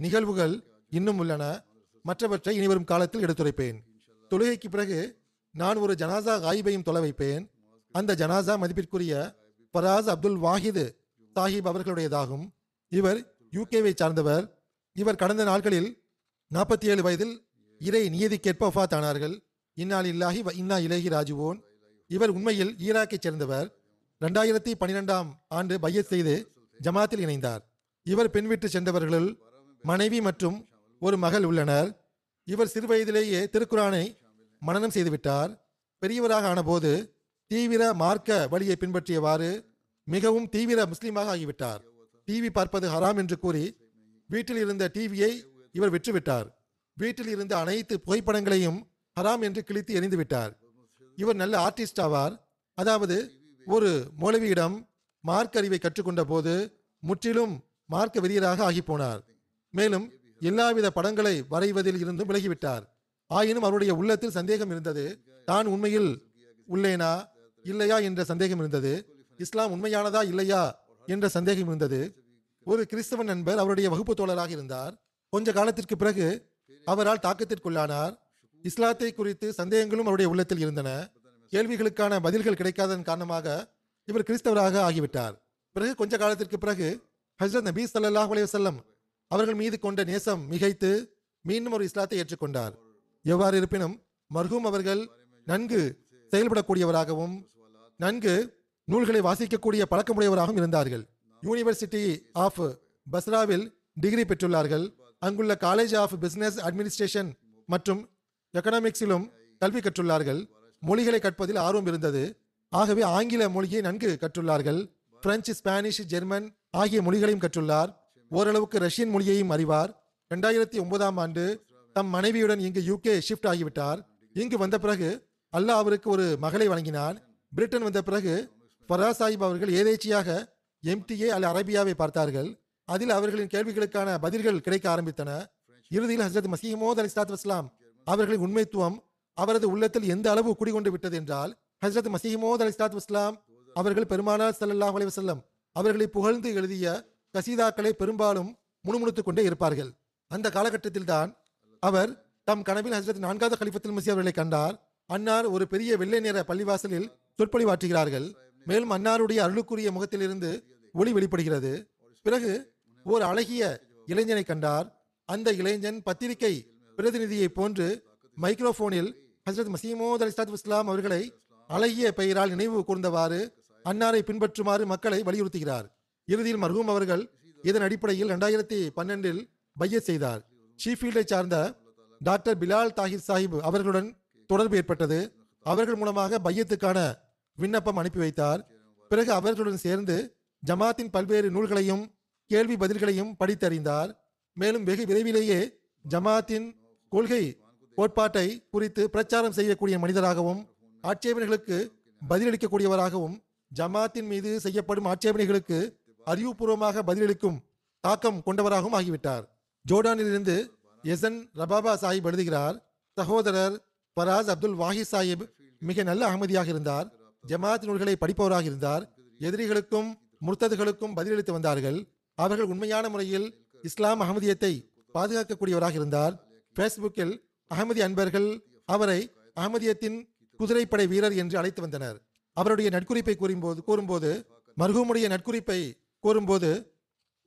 நிகழ்வுகள் இன்னும் உள்ளன. மற்றவற்றை இனிவரும் காலத்தில் எடுத்துரைப்பேன். தொழுகைக்கு பிறகு நான் ஒரு ஜனாசா காயிபையும் தொலை வைப்பேன். அந்த ஜனாசா மதிப்பிற்குரிய பராஸ் அப்துல் வாஹிது சாஹிப் அவர்களுடையதாகும். இவர் யூகேவை சார்ந்தவர். இவர் கடந்த நாட்களில் நாற்பத்தி ஏழு வயதில் இறை நியதிக்கேற்ப வஃபாத் ஆனார்கள். இன்னா லில்லாஹி வ இன்னா இலைஹி ராஜிவோன். இவர் உண்மையில் ஈராக்கை சேர்ந்தவர். ரெண்டாயிரத்தி பன்னிரெண்டாம் ஆண்டு பையத் செய்து ஜமாத்தில் இணைந்தார். இவர் பெண் விட்டு சென்றவர்களுள் மனைவி மற்றும் ஒரு மகள் உள்ளனர். இவர் சிறுவயதிலேயே திருக்குரானை மனனம் செய்துவிட்டார். பெரியவராக ஆனபோது தீவிர மார்க்க வழியை பின்பற்றியவாறு மிகவும் தீவிர முஸ்லீமாக ஆகிவிட்டார். டிவி பார்ப்பது ஹராம் என்று கூறி வீட்டில் இருந்த டிவியை இவர் விற்றுவிட்டார். வீட்டில் இருந்த அனைத்து புகைப்படங்களையும் ஹராம் என்று கிழித்து எரிந்துவிட்டார். இவர் நல்ல ஆர்டிஸ்ட் ஆவார். அதாவது, ஒரு மௌலவியிடம் மார்க்க அறிவை கற்றுக்கொண்ட போது முற்றிலும் மார்க்க வெறியராக ஆகி போனார். மேலும் எல்லாவித படங்களை வரைவதில் இருந்தும் விலகிவிட்டார். ஆயினும் அவருடைய உள்ளத்தில் சந்தேகம் இருந்தது. தான் உண்மையில் உள்ளேனா இல்லையா என்ற சந்தேகம் இருந்தது. இஸ்லாம் உண்மையானதா இல்லையா என்ற சந்தேகம் இருந்தது. ஒரு கிறிஸ்தவ நண்பர் அவருடைய வகுப்பு தோழராக இருந்தார். கொஞ்ச காலத்திற்கு பிறகு அவரால் தாக்கத்திற்குள்ளானார். இஸ்லாத்தை குறித்து சந்தேகங்களும் அவருடைய உள்ளத்தில் இருந்தன. கேள்விகளுக்கான பதில்கள் கிடைக்காதன் காரணமாக இவர் கிறிஸ்தவராக ஆகிவிட்டார். பிறகு கொஞ்ச காலத்திற்கு பிறகு ஹஜ்ரத் நபீ ஸல்லல்லாஹு அலைஹி வஸல்லம் அவர்கள் மீது கொண்ட நேசம் மிகைத்து மீண்டும் ஒரு இஸ்லாத்தை ஏற்றுக்கொண்டார். எவ்வாறு இருப்பினும் மர்ஹூம் அவர்கள் நன்கு செயல்படக்கூடியவராகவும் நன்கு நூல்களை வாசிக்கக்கூடிய பழக்கமுடையவராகவும் இருந்தார்கள். யூனிவர்சிட்டி ஆஃப் பஸ்ராவில் டிகிரி பெற்றுள்ளார்கள். அங்குள்ள காலேஜ் ஆஃப் பிஸ்னஸ் அட்மினிஸ்ட்ரேஷன் மற்றும் எக்கனாமிக்ஸிலும் கல்வி கற்றுள்ளார்கள். மொழிகளை கற்பதில் ஆர்வம் இருந்தது. ஆகவே ஆங்கில மொழியை நன்கு கற்றுள்ளார்கள். பிரெஞ்சு, ஸ்பானிஷ், ஜெர்மன் ஆகிய மொழிகளையும் கற்றுள்ளார். ஓரளவுக்கு ரஷ்யன் மொழியையும் அறிவார். ரெண்டாயிரத்தி ஒன்பதாம் ஆண்டு தம் மனைவியுடன் இங்கு யூகே ஷிஃப்ட் ஆகிவிட்டார். இங்கு வந்த பிறகு அல்லாஹ் அவருக்கு ஒரு மகளை வழங்கினார். பிரிட்டன் வந்த பிறகு ஃபராஸ் சாஹிப் அவர்கள் ஏதேச்சியாக எம்டிஏ அல் அரபியாவை பார்த்தார்கள். அதில் அவர்களின் கேள்விகளுக்கான பதில்கள் கிடைக்க ஆரம்பித்தன. இறுதியில் ஹஜ்ரத் மஸீஹ் மவ்ஊத் அலைஹிஸ்ஸலாத்து வஸ்ஸலாம் அவர்களின் உண்மைத்துவம் அவரது உள்ளத்தில் எந்த அளவு குடிகொண்டு விட்டது என்றால், ஹஜ்ரத் மஸீஹ் மவ்ஊத் அலைஹிஸ்ஸலாத்து வஸ்ஸலாம் அவர்கள் பெருமானார் ஸல்லல்லாஹு அலைஹி வஸல்லம் அவர்களை புகழ்ந்து எழுதிய கசீதாக்களை பெரும்பாலும் முணுமுணுத்துக் கொண்டே இருப்பார்கள். அந்த காலகட்டத்தில் தான் அவர் தம் கனவில் ஹஜ்ரத் நான்காவது கலீஃபத்துல் மஸீஹ் அவர்களை கண்டார். அன்னார் ஒரு பெரிய வெள்ளை நிற பள்ளிவாசலில் சொற்பொழிவாற்றுகிறார்கள். மேலும் அன்னாருடைய அருளுக்குரிய முகத்திலிருந்து ஒளி வெளிப்படுகிறது. பிறகு ஓர் அழகிய இளைஞனை கண்டார். அந்த இளைஞன் பத்திரிகை பிரதிநிதியை போன்று மைக்ரோஃபோனில் ஹஜ்ரத் மஸீஹ் மவ்ஊத் அலைஹிஸ்ஸலாத்து வஸ்ஸலாம் அவர்களை அழகிய பெயரால் நினைவு கூர்ந்தவாறு அன்னாரை பின்பற்றுமாறு மக்களை வலியுறுத்துகிறார். இறுதியில் மர்ஹூம் அவர்கள் இதன் அடிப்படையில் இரண்டாயிரத்தி பன்னெண்டில் பையத் செய்தார். ஷீஃபீல்டை சார்ந்த டாக்டர் பிலால் தாஹிர் சாஹிப் அவர்களுடன் தொடர்பு ஏற்பட்டது. அவர்கள் மூலமாக பையத்துக்கான விண்ணப்பம் அனுப்பி வைத்தார். பிறகு அவர்களுடன் சேர்ந்து ஜமாத்தின் பல்வேறு நூல்களையும் கேள்வி பதில்களையும் படித்தறிந்தார். மேலும் வெகு விரைவிலேயே ஜமாத்தின் கொள்கை கோட்பாட்டை குறித்து பிரச்சாரம் செய்யக்கூடிய மனிதராகவும், ஆட்சேபனைகளுக்கு பதிலளிக்கக்கூடியவராகவும், ஜமாத்தின் மீது செய்யப்படும் ஆட்சேபனைகளுக்கு அறிவுபூர்வமாக பதிலளிக்கும் தாக்கம் கொண்டவராகவும் ஆகிவிட்டார். ஜோர்டானிலிருந்து எசன் ரபாபா சாஹிப் எழுதுகிறார், சகோதரர் ஃபராஸ் அப்துல் வாஹித் சாஹிப் மிக நல்ல அகமதியாக இருந்தார். ஜமாத் நூல்களை படிப்பவராக இருந்தார். எதிரிகளுக்கும் முர்த்ததுகளுக்கும் பதிலளித்து வந்தார்கள். அவர்கள் உண்மையான முறையில் இஸ்லாம் அகமதியத்தை பாதுகாக்கக்கூடியவராக இருந்தார். ஃபேஸ்புக்கில் அகமதி அன்பர்கள் அவரை அகமதியத்தின் குதிரைப்படை வீரர் என்று அழைத்து வந்தனர். அவருடைய நட்குறிப்பை கூறும்போது கூறும்போது மர்ஹூமுடைய நட்குறிப்பை கூறும்போது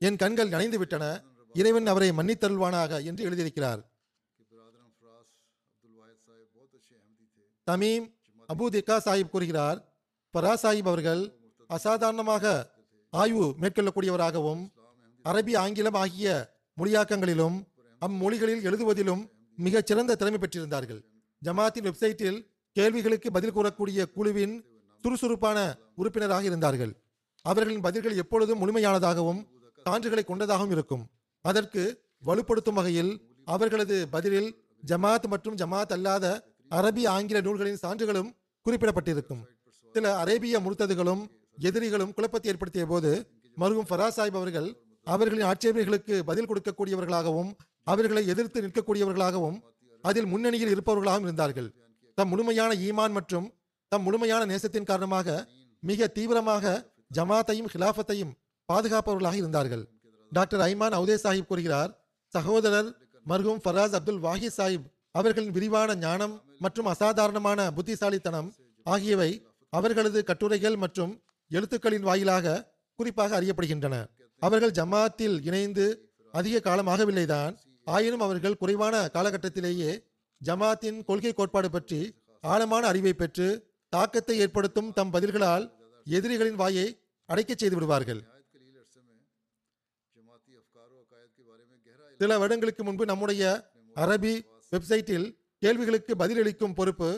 என் கண்கள் நனைந்து விட்டன. இறைவன் அவரை மன்னித்தருள்வானாக என்று எழுதியிருக்கிறார். தமீம் அபு திகா சாஹிப் கூறுகிறார், ஃபராஸ் சாஹிப் அவர்கள் அசாதாரணமாக ஆய்வு மேற்கொள்ளக்கூடியவராகவும் அரபி, ஆங்கிலம் ஆகிய மொழியாக்கங்களிலும் அம்மொழிகளில் எழுதுவதிலும் மிகச் சிறந்த திறமை பெற்றிருந்தார்கள். ஜமாத்தின் வெப்சைட்டில் கேள்விகளுக்கு பதில் கூறக்கூடிய குழுவின் சுறுசுறுப்பான உறுப்பினராக இருந்தார்கள். அவர்களின் பதில்கள் எப்பொழுதும் முழுமையானதாகவும் சான்றுகளை கொண்டதாகவும் இருக்கும். அதற்கு வலுப்படுத்தும் வகையில் அவர்களது பதிலில் ஜமாத் மற்றும் ஜமாத் அல்லாத அரபி, ஆங்கில நூல்களின் சான்றுகளும் குறிப்பிடப்பட்டிருக்கும். சில அரேபிய முர்த்ததுகளும் எதிரிகளும் குழப்பத்தை ஏற்படுத்திய போது மர்ஹூம் ஃபராஸ் சாஹிப் அவர்கள் அவர்களின் ஆட்சேபனைகளுக்கு பதில் கொடுக்கக்கூடியவர்களாகவும், அவர்களை எதிர்த்து நிற்கக்கூடியவர்களாகவும், அதில் முன்னணியில் இருப்பவர்களாகவும் இருந்தார்கள். தம் முழுமையான ஈமான் மற்றும் தம் முழுமையான நேசத்தின் காரணமாக மிக தீவிரமாக ஜமாத்தையும் ஹிலாஃபத்தையும் பாதுகாப்பவர்களாக இருந்தார்கள். டாக்டர் ஐமான் அவுதே சாஹிப் கூறுகிறார், சகோதரர் மர்ஹூம் ஃபராஸ் அப்துல் வாஹித் சாஹிப் அவர்களின் விரிவான ஞானம் மற்றும் அசாதாரணமான புத்திசாலித்தனம் ஆகியவை அவர்களது கட்டுரைகள் மற்றும் எழுத்துக்களின் வாயிலாக குறிப்பாக அறியப்படுகின்றன. அவர்கள் ஜமாத்தில் இணைந்து அதிக காலமாகவில்லைதான். ஆயினும் அவர்கள் குறைவான காலகட்டத்திலேயே ஜமாத்தின் கொள்கை கோட்பாடு பற்றி ஆழமான அறிவை பெற்று தாக்கத்தை ஏற்படுத்தும் தம் பதில்களால் எதிரிகளின் வாயை அடைக்கச் செய்து விடுவார்கள். சில வருடங்களுக்கு முன்பு நம்முடைய அரபி வெப்சைட்டில் கேள்விகளுக்கு பதிலளிக்கும் பொறுப்பு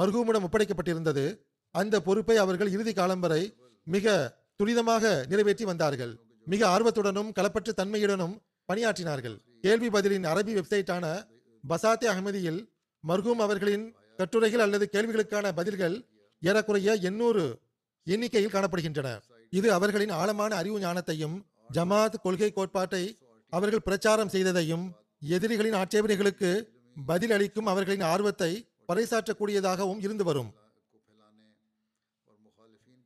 மர்ஹூமிடம் ஒப்படைக்கப்பட்டிருந்தது. அந்த பொறுப்பை அவர்கள் இறுதி காலம் வரை மிக துரிதமாக நிறைவேற்றி வந்தார்கள். மிக ஆர்வத்துடனும் களப்பற்ற தன்மையுடனும் பணியாற்றினார்கள். கேள்வி பதிலின் அரபி வெப்சைட்டான பசாத்தே அகமதியில் மர்ஹூம் அவர்களின் கட்டுரைகள் அல்லது கேள்விகளுக்கான பதில்கள் ஏறக்குறைய எண்ணூறு எண்ணிக்கையில் காணப்படுகின்றன. இது அவர்களின் ஆழமான அறிவு ஞானத்தையும் ஜமாத் கொள்கை கோட்பாட்டை அவர்கள் பிரச்சாரம் செய்ததையும் எதிரிகளின் ஆட்சேபனைகளுக்கு பதிலளிக்கும் அவர்களின் ஆர்வத்தை பறைசாற்றக்கூடியதாகவும் இருந்து வரும்.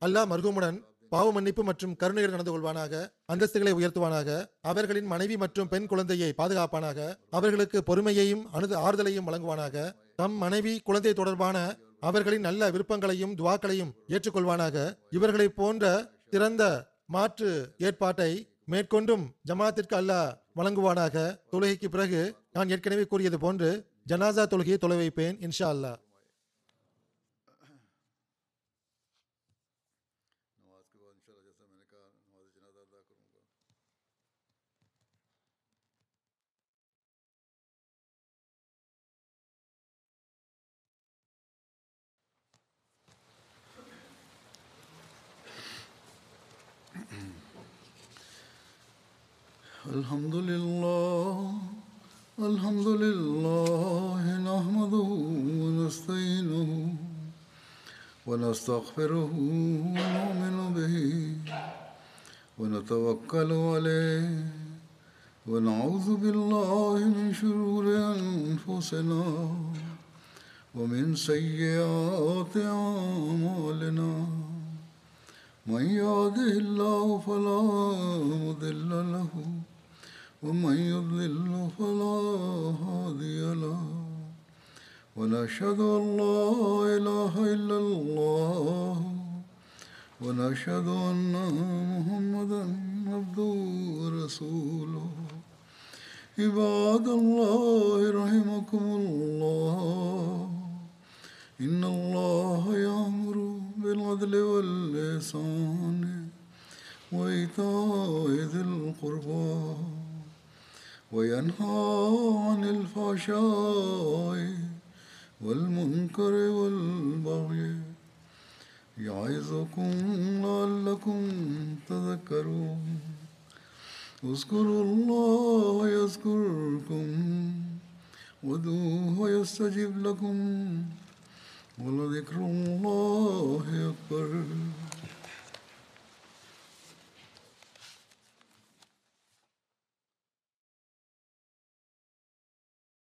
அல்லாஹ் மர்ஹூமுடன் பாவ மன்னிப்பு மற்றும் கருணையுடன் நடந்து கொள்வானாக, அந்தஸ்துகளை உயர்த்துவானாக, அவர்களின் மனைவி மற்றும் பெண் குழந்தையை பாதுகாப்பானாக, அவர்களுக்கு பொறுமையையும் அனுது ஆறுதலையும் வழங்குவானாக, தம் மனைவி குழந்தை தொடர்பான அவர்களின் நல்ல விருப்பங்களையும் துவாக்களையும் ஏற்றுக்கொள்வானாக. இவர்களை போன்ற திறந்த மாற்று ஏற்பாட்டை மேற்கொண்டும் ஜமாத்திற்கு அல்லாஹ் வழங்குவானாக. தொழுகைக்கு பிறகு நான் ஏற்கனவே கூறியது போன்று ஜனாசா தொழுகையை தொலை வைப்பேன் இன்ஷா அல்லாஹ். அல்ஹம்துலில்லாஹ் அல்ஹம்துலில்லாஹ் நஹ்மதுஹு வ நஸ்தஈனுஹு வ நஸ்தக்ஃபிருஹு வ நுஃமினு பிஹி வ நதவக்கலு அலைஹி வ நஊது பில்லாஹி மின் ஷுரூரி அன்ஃபுஸினா வ மின் ஸய்யிஆத்தி அஅமாலினா மன் யஹ்திஹில்லாஹு ஃபலா முதில்ல லஹு ومن يضلل فلا هادي له ونشهد أن لا إله إلا الله ونشهد أن محمدا عبده ورسوله عباد الله رحمكم الله إن الله يأمر بالعدل والإحسان وإيتاء ذي القربى وينهى عن الفحشاء والمنكر والبغي يعظكم لعلكم تذكرون اذكروا الله يذكركم وادعوه يستجب لكم ولذكر الله أكبر.